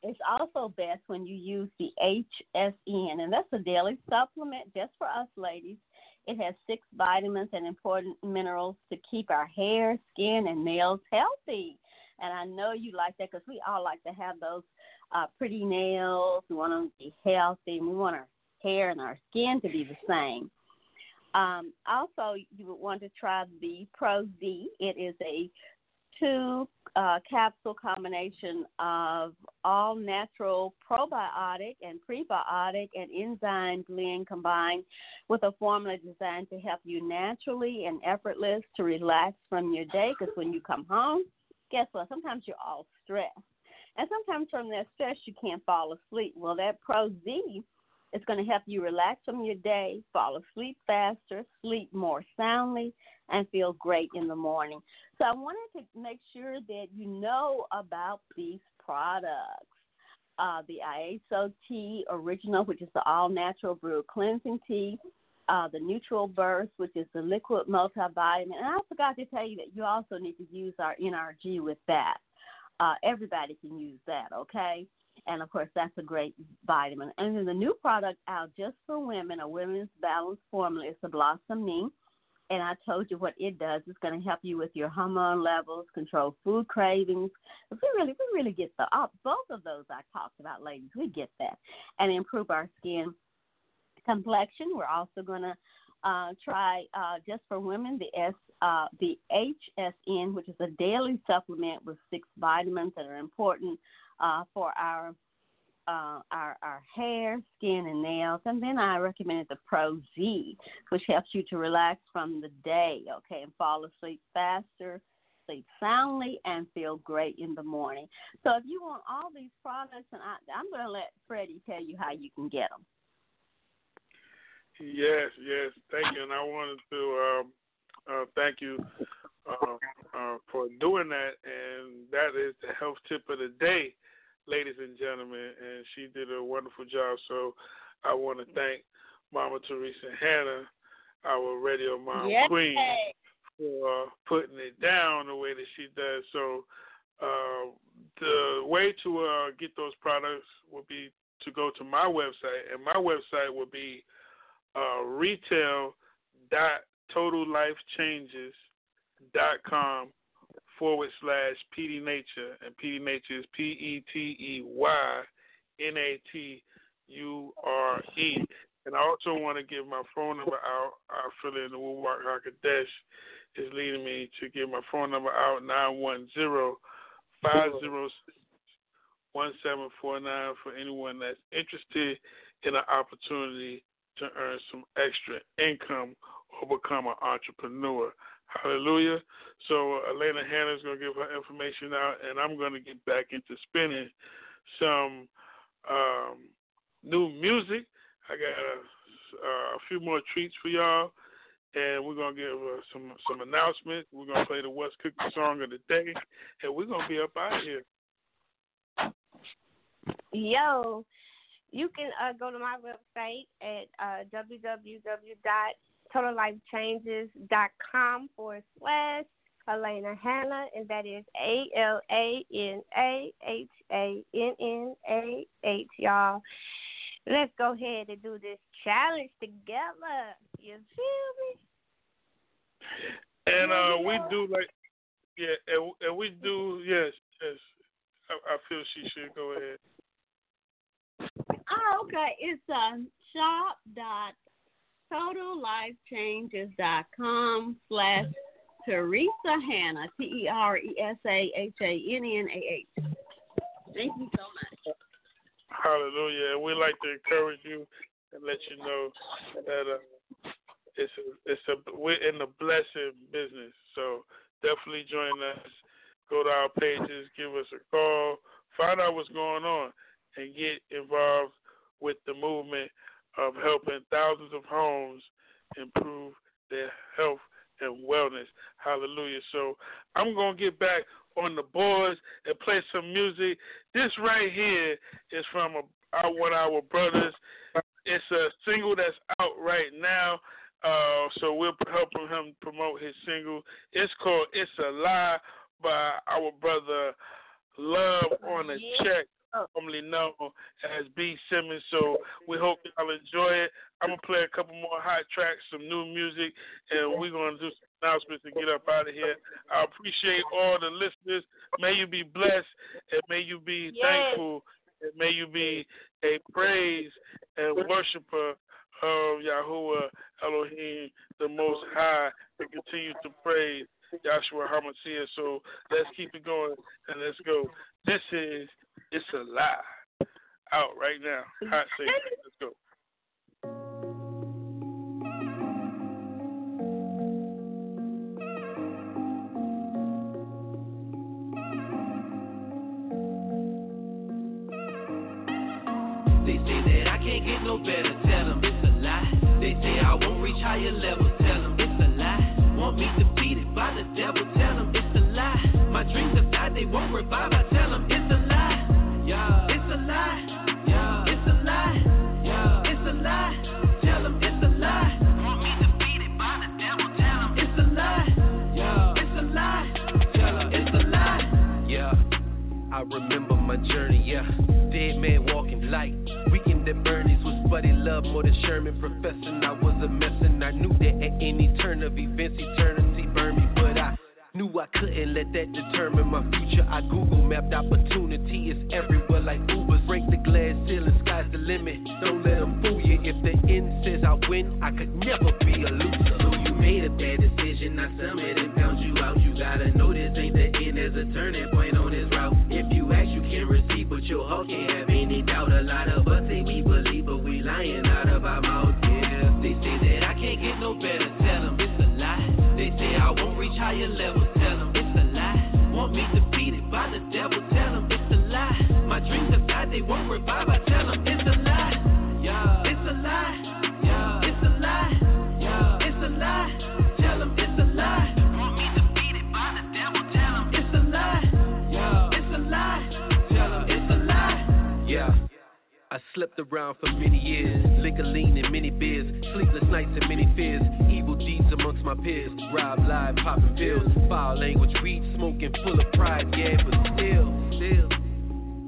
is also best when you use the HSN, and that's a daily supplement just for us ladies. It has 6 vitamins and important minerals to keep our hair, skin, and nails healthy. And I know you like that, because we all like to have those pretty nails. We want them to be healthy, and we want our hair and our skin to be the same. Also, you would want to try the Pro-Z. It is a 2-capsule combination of all-natural probiotic and prebiotic and enzyme blend combined with a formula designed to help you naturally and effortless to relax from your day, because when you come home, guess what? Sometimes you're all stressed. And sometimes from that stress, you can't fall asleep. Well, that Pro-Z is going to help you relax from your day, fall asleep faster, sleep more soundly, and feel great in the morning. So I wanted to make sure that you know about these products. The IASO Tea Original, which is the all-natural brew cleansing tea. The NutriBurst, which is the liquid multivitamin. And I forgot to tell you that you also need to use our NRG with that. Everybody can use that, okay? And, of course, that's a great vitamin. And then the new product out just for women, a women's balance formula, is the Blossom Me. And I told you what it does. It's going to help you with your hormone levels, control food cravings. We really get both of those I talked about, ladies. We get that. And improve our skin complexion. We're also going to try, just for women, the HSN, which is a daily supplement with 6 vitamins that are important for our our hair, skin, and nails. And then I recommended the Pro-Z, which helps you to relax from the day, okay, and fall asleep faster, sleep soundly, and feel great in the morning. So if you want all these products, and I'm going to let Freddie tell you how you can get them. Yes, thank you. And I wanted to thank you for doing that. And that is the health tip of the day, ladies and gentlemen. And she did a wonderful job. So I want to thank Mama Teresa Hannah, our radio mom queen, for putting it down the way that she does. So the way to get those products would be to go to my website. And my website would be retail.totallifechanges.com/Petey Nature. And Petey Nature is PETEYNATURE. And I also want to give my phone number out. I feel in the Ruach HaKodesh is leading me to give my phone number out, 910-506-1749, for anyone that's interested in an opportunity to earn some extra income or become an entrepreneur. Hallelujah. So Alana Hannah is going to give her information out, and I'm going to get back into spinning some new music. I got a few more treats for y'all, and we're going to give some announcements. We're going to play the What's Cooking song of the day, and we're going to be up out of here. Yo, you can go to my website at www.totallifechanges.com/Alana Hannah, and that is ALANAHANNAH, y'all. Let's go ahead and do this challenge together. You feel me? And we do, yes. I feel she should go ahead. Oh, okay. It's shop.totallifechanges.com/Teresa Hannah, TERESAHANNAH. Thank you so much. Hallelujah. And we like to encourage you and let you know that we're in the blessing business. So definitely join us. Go to our pages, give us a call, find out what's going on, and get involved with the movement of helping thousands of homes improve their health and wellness. Hallelujah. So I'm going to get back on the boards and play some music. This right here is from one of our brothers. It's a single that's out right now, so we're helping him promote his single. It's called It's a Lie by our brother Love on a Check, formerly known as B. Simmons. So we hope y'all enjoy it. I'm going to play a couple more hot tracks, some new music, and we're going to do some announcements and get up out of here. I appreciate all the listeners. May you be blessed, and may you be thankful, and may you be a praise and worshiper of Yahuwah, Elohim, the Most High, and continue to praise Yahshua HaMashiach. So let's keep it going, and let's go. This is It's a Lie, out right now. Hot take. Let's go. They say that I can't get no better, tell them it's a lie. They say I won't reach higher levels, tell them it's a lie. Want me defeated by the devil, tell them it's a lie. My dreams have died, they won't revive, I tell them it's a lie. Yeah. It's a lie, yeah. It's a lie, yeah. It's a lie, tell them it's a lie. Want me defeated by the devil, tell them it's a lie, yeah. It's a lie, yeah. It's a lie, yeah. I remember my journey, yeah. Dead man walking light. Weekend at Bernie's was buddy love more than Sherman. Professor, I was a mess and I knew that at any turn of events, eternity burned me, but I knew I couldn't let that determine my future. I Google mapped opportunity, it's everywhere like Ubers. Break the glass ceiling, sky's the limit. Don't let them fool you. If the end says I win, I could never be a loser. So you made a bad decision, I summit and found you out. You gotta know this ain't the end, there's a turning point on this route. If you ask, you can receive, but your heart can't have any doubt. revive, I tell them it's a lie. Yeah. It's a lie. Yeah. It's a lie. Yeah. It's a lie. Tell them it's a lie. Want me defeated by the devil, tell them it's a lie. Yeah. It's a lie. Tell them it's a lie. Yeah. I slept around for many years, liquor lean and many beers, sleepless nights and many fears, evil deeds amongst my peers, rob, lie, popping pills, foul language, weed, smoking, full of pride, yeah, but still.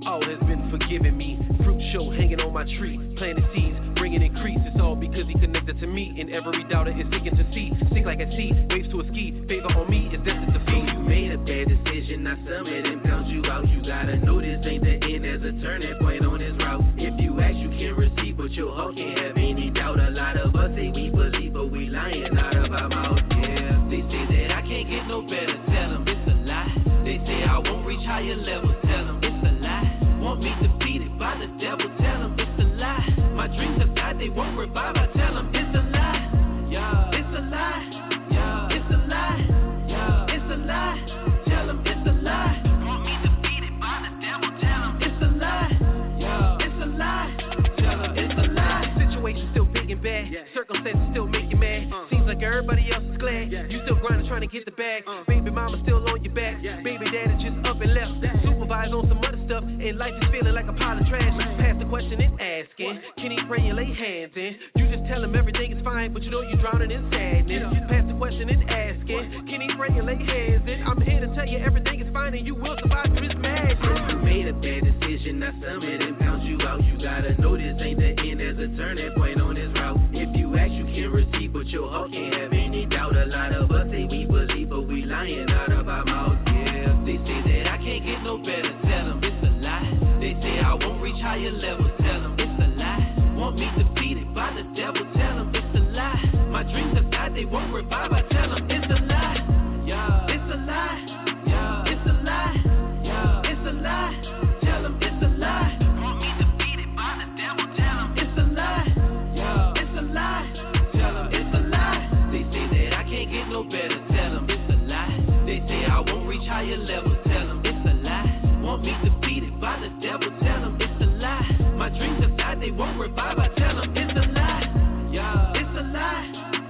All has been forgiven me. Fruit show hanging on my tree. Planting seeds, bringing increase. It's all because he connected to me. And every doubter is seeking to see. Sick like a sea, waves to a ski. Favor on me is destined to feed. You made a bad decision, I summon and count you out. You gotta know this ain't the end, there's a turning point on this route. If you ask, you can receive, but your heart can't have any doubt. A lot of us say we believe, but we lying out of our mouth. Yeah, they say that I can't get no better. Tell them it's a lie. They say I won't reach higher levels. Tell them it's a lie. Want me defeated by the devil, tell him it's a lie. My dreams have died, they won't revive, I tell him it's a lie. Yeah. It's a lie. Yeah. It's a lie. Yeah. It's a lie. Tell him it's a lie. Want me defeated by the devil, tell him it's a lie. Yeah. It's a lie. Tell him it's a lie. Situation still big and bad, yeah. Circumstances still make you mad. Seems like everybody else is glad, yeah. You still grinding, trying to get the bag. Baby mama still on your back, yeah. Baby daddy just up and left, yeah. Supervise on some other stuff, and life is feeling like a pile of trash. Pass the question and asking, can he pray and lay hands in? You just tell him everything is fine, but you know you're drowning in sadness. Pass the question and asking, can he pray and lay hands in? I'm here to tell you everything is fine, and you will survive through this madness. You made a bad decision, I summoned and pounced you out. You gotta know this ain't the end, there's a turning point on this route. If you ask, you can receive, but your heart can't have any doubt. A lot of us say we believe, but we lying out of our mouths. Yeah, they say that I can't get no better, tell them it's a lie. They say I won't reach higher levels, tell them it's a lie. Want me defeated by the devil, tell them it's a lie. My dreams have died, they won't revive, I tell them it's a lie. Yeah, it's a lie. Yeah, it's a lie. Yeah, it's a lie. Tell them it's a lie. Want me defeated by the devil, tell them it's a lie. Yeah, it's a lie. Tell them it's a lie. They say that I can't get no better, tell them it's a lie. They say I won't reach higher levels, tell them it's a lie. Want me defeated by the devil, tell them it's a lie. My dreams have died, they won't revive, I tell them it's a lie. Yeah, it's a lie.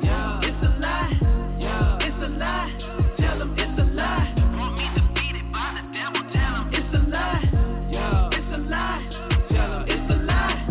Yeah, it's a lie. Yeah, it's a lie. Tell them it's a lie. Want me defeated by the devil, tell them it's a lie. Yeah, it's a lie. Tell them it's a lie.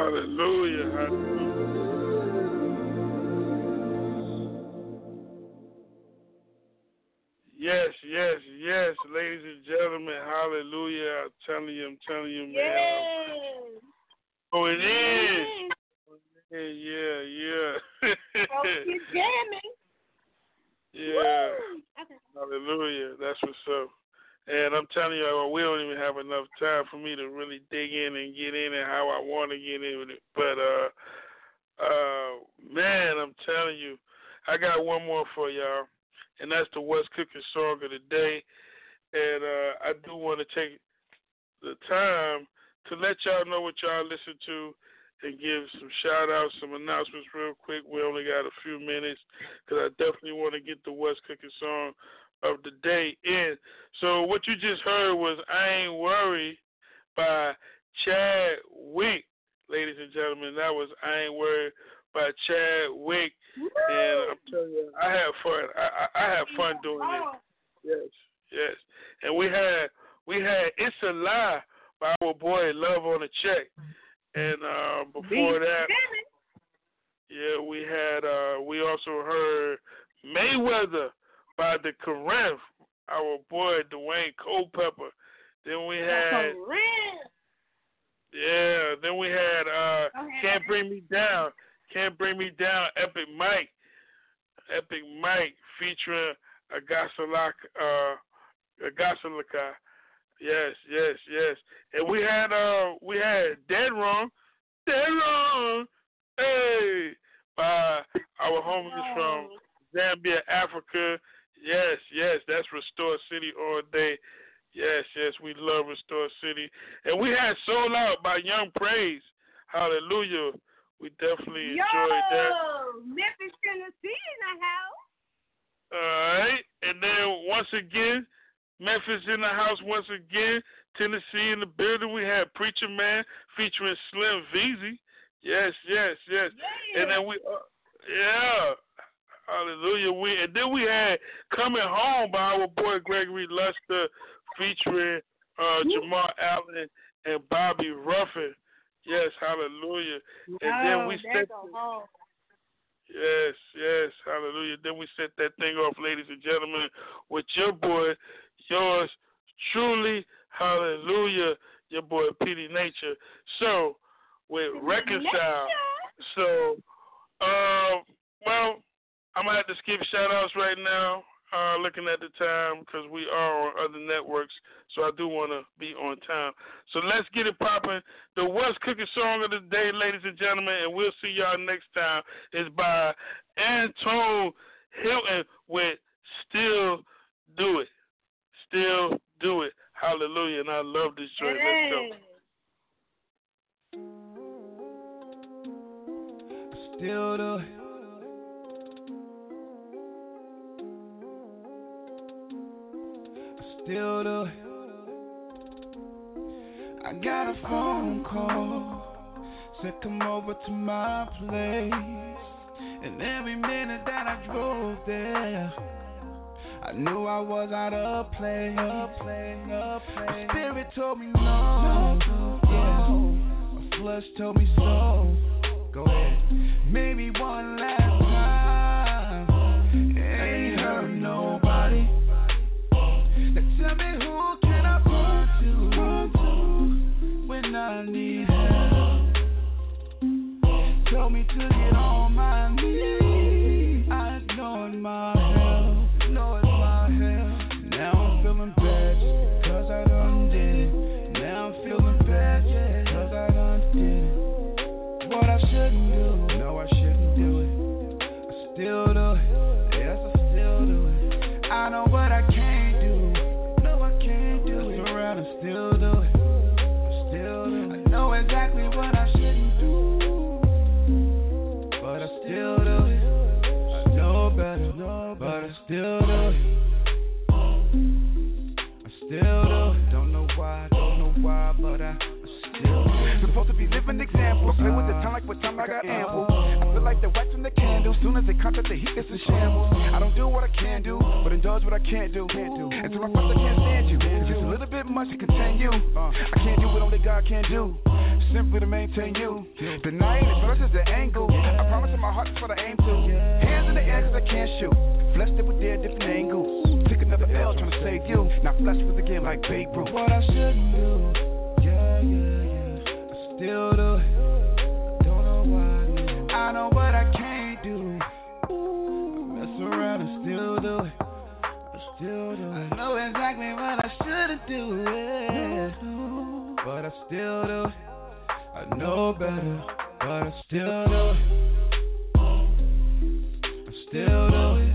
Hallelujah. Yes, yes, yes, ladies and gentlemen. Hallelujah. I'm telling you, man. Yes. Oh, it is. Yes. Yeah. Oh, she's jamming. Yeah. Okay. Hallelujah. That's what's up. And I'm telling you, we don't even have enough time for me to really dig in and get in and how I want to get in with it. But, man, I'm telling you, I got one more for y'all, and that's the What's Cooking song of the day. And I do want to take the time to let y'all know what y'all listen to and give some shout-outs, some announcements real quick. We only got a few minutes because I definitely want to get the What's Cooking song of the day in. So what you just heard was I Ain't Worried by Chadwick. Ladies and gentlemen, that was I Ain't Worried by Chadwick. And I'm telling you, I had fun. I had fun doing it. Yes. And we had It's a Lie by our boy Love on a Check. And before that, yeah, we had we also heard Mayweather by the Corinth, our boy Dwayne Culpepper. Then we had Can't Bring Me Down, Epic Mike featuring Agasalaka. Yes. And we had Dead Wrong, hey, by our homies from Zambia, Africa. Yes, that's Restore City all day. Yes, we love Restore City. And we had Sold Out by Young Praise. Hallelujah. We definitely enjoyed that. Memphis, Tennessee in the house. All right. And then once again, Memphis in the house once again. Tennessee in the building. We had Preacher Man featuring Slim Veezy. Yes. Yeah. And then hallelujah. And then we had Coming Home by our boy Gregory Luster featuring Jamal Allen and Bobby Ruffin. Yes, hallelujah. And then we set home. Yes, hallelujah. Then we set that thing off, ladies and gentlemen, with your boy, yours truly, hallelujah, your boy Petey Nature. So, with Reconcile. So, well, I'm going to have to skip shout-outs right now, looking at the time, because we are on other networks, so I do want to be on time. So let's get it popping. The What's Cooking song of the day, ladies and gentlemen, and we'll see y'all next time, is by Antone Hilton with Still Do It. Still Do It. Hallelujah, and I love this joint. Let's go. Still do it. Still do it. I got a phone call, said come over to my place, and every minute that I drove there, I knew I was out of place. My spirit told me no, yeah. My flesh told me so. Go ahead, maybe one last time. Ain't hurt nobody. Now tell me who can I run to when I need help. Told me to get on my knees. I ignored my help. Now I'm feeling bad, 'cause I done did it. Now I'm feeling bad, 'cause I done did it. What I shouldn't do. No, I shouldn't do it. I still do it. Yes, I still do it. I know what I can't. Still do it. I know exactly what I shouldn't do, but I still do it. I know better, but I still do it. I still do it. Don't know why, but I still do it. Supposed to be living examples, play with the time like what time I got ample. I feel like the wax and the candle, soon as they contact the heat, it's in shambles. I don't do what I can do, but indulge what I can't do. Until I can't stand you, it's just a little bit much to continue. I can't do what only God can do. simply to maintain you. Denying it versus the angle. I promise in my heart that's what I aim to. Hands in the air cause I can't shoot. Flesh that with their different angles. Took another L trying to save you. Now flesh was again like Babe Ruth. What I shouldn't do, I still do. I don't know why. I know what I can't do. I mess around and still do it. I still do it. I know exactly what I shouldn't do. But I still do it. I know better, but I still do it. I still do it.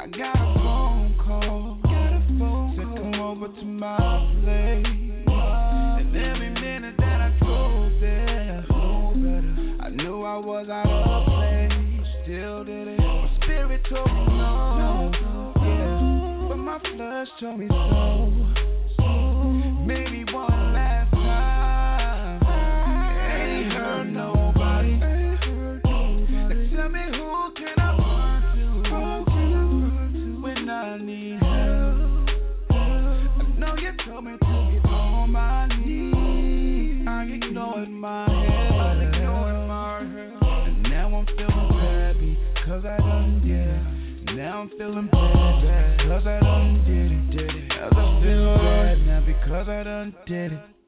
I got a phone call. Said come over to my place. And every minute that I go there, I knew I was out of place. I still did it. My spirit told me no, yeah, but my flesh told me so. Maybe one last time. I ain't heard nobody. They tell me who can I run to when I need help. I know you told me to get on my knees. I ignored my head. Cause I done did it. Now I'm feeling bad. Cause I done did it. Now I'm feeling bad. Now because I done did it.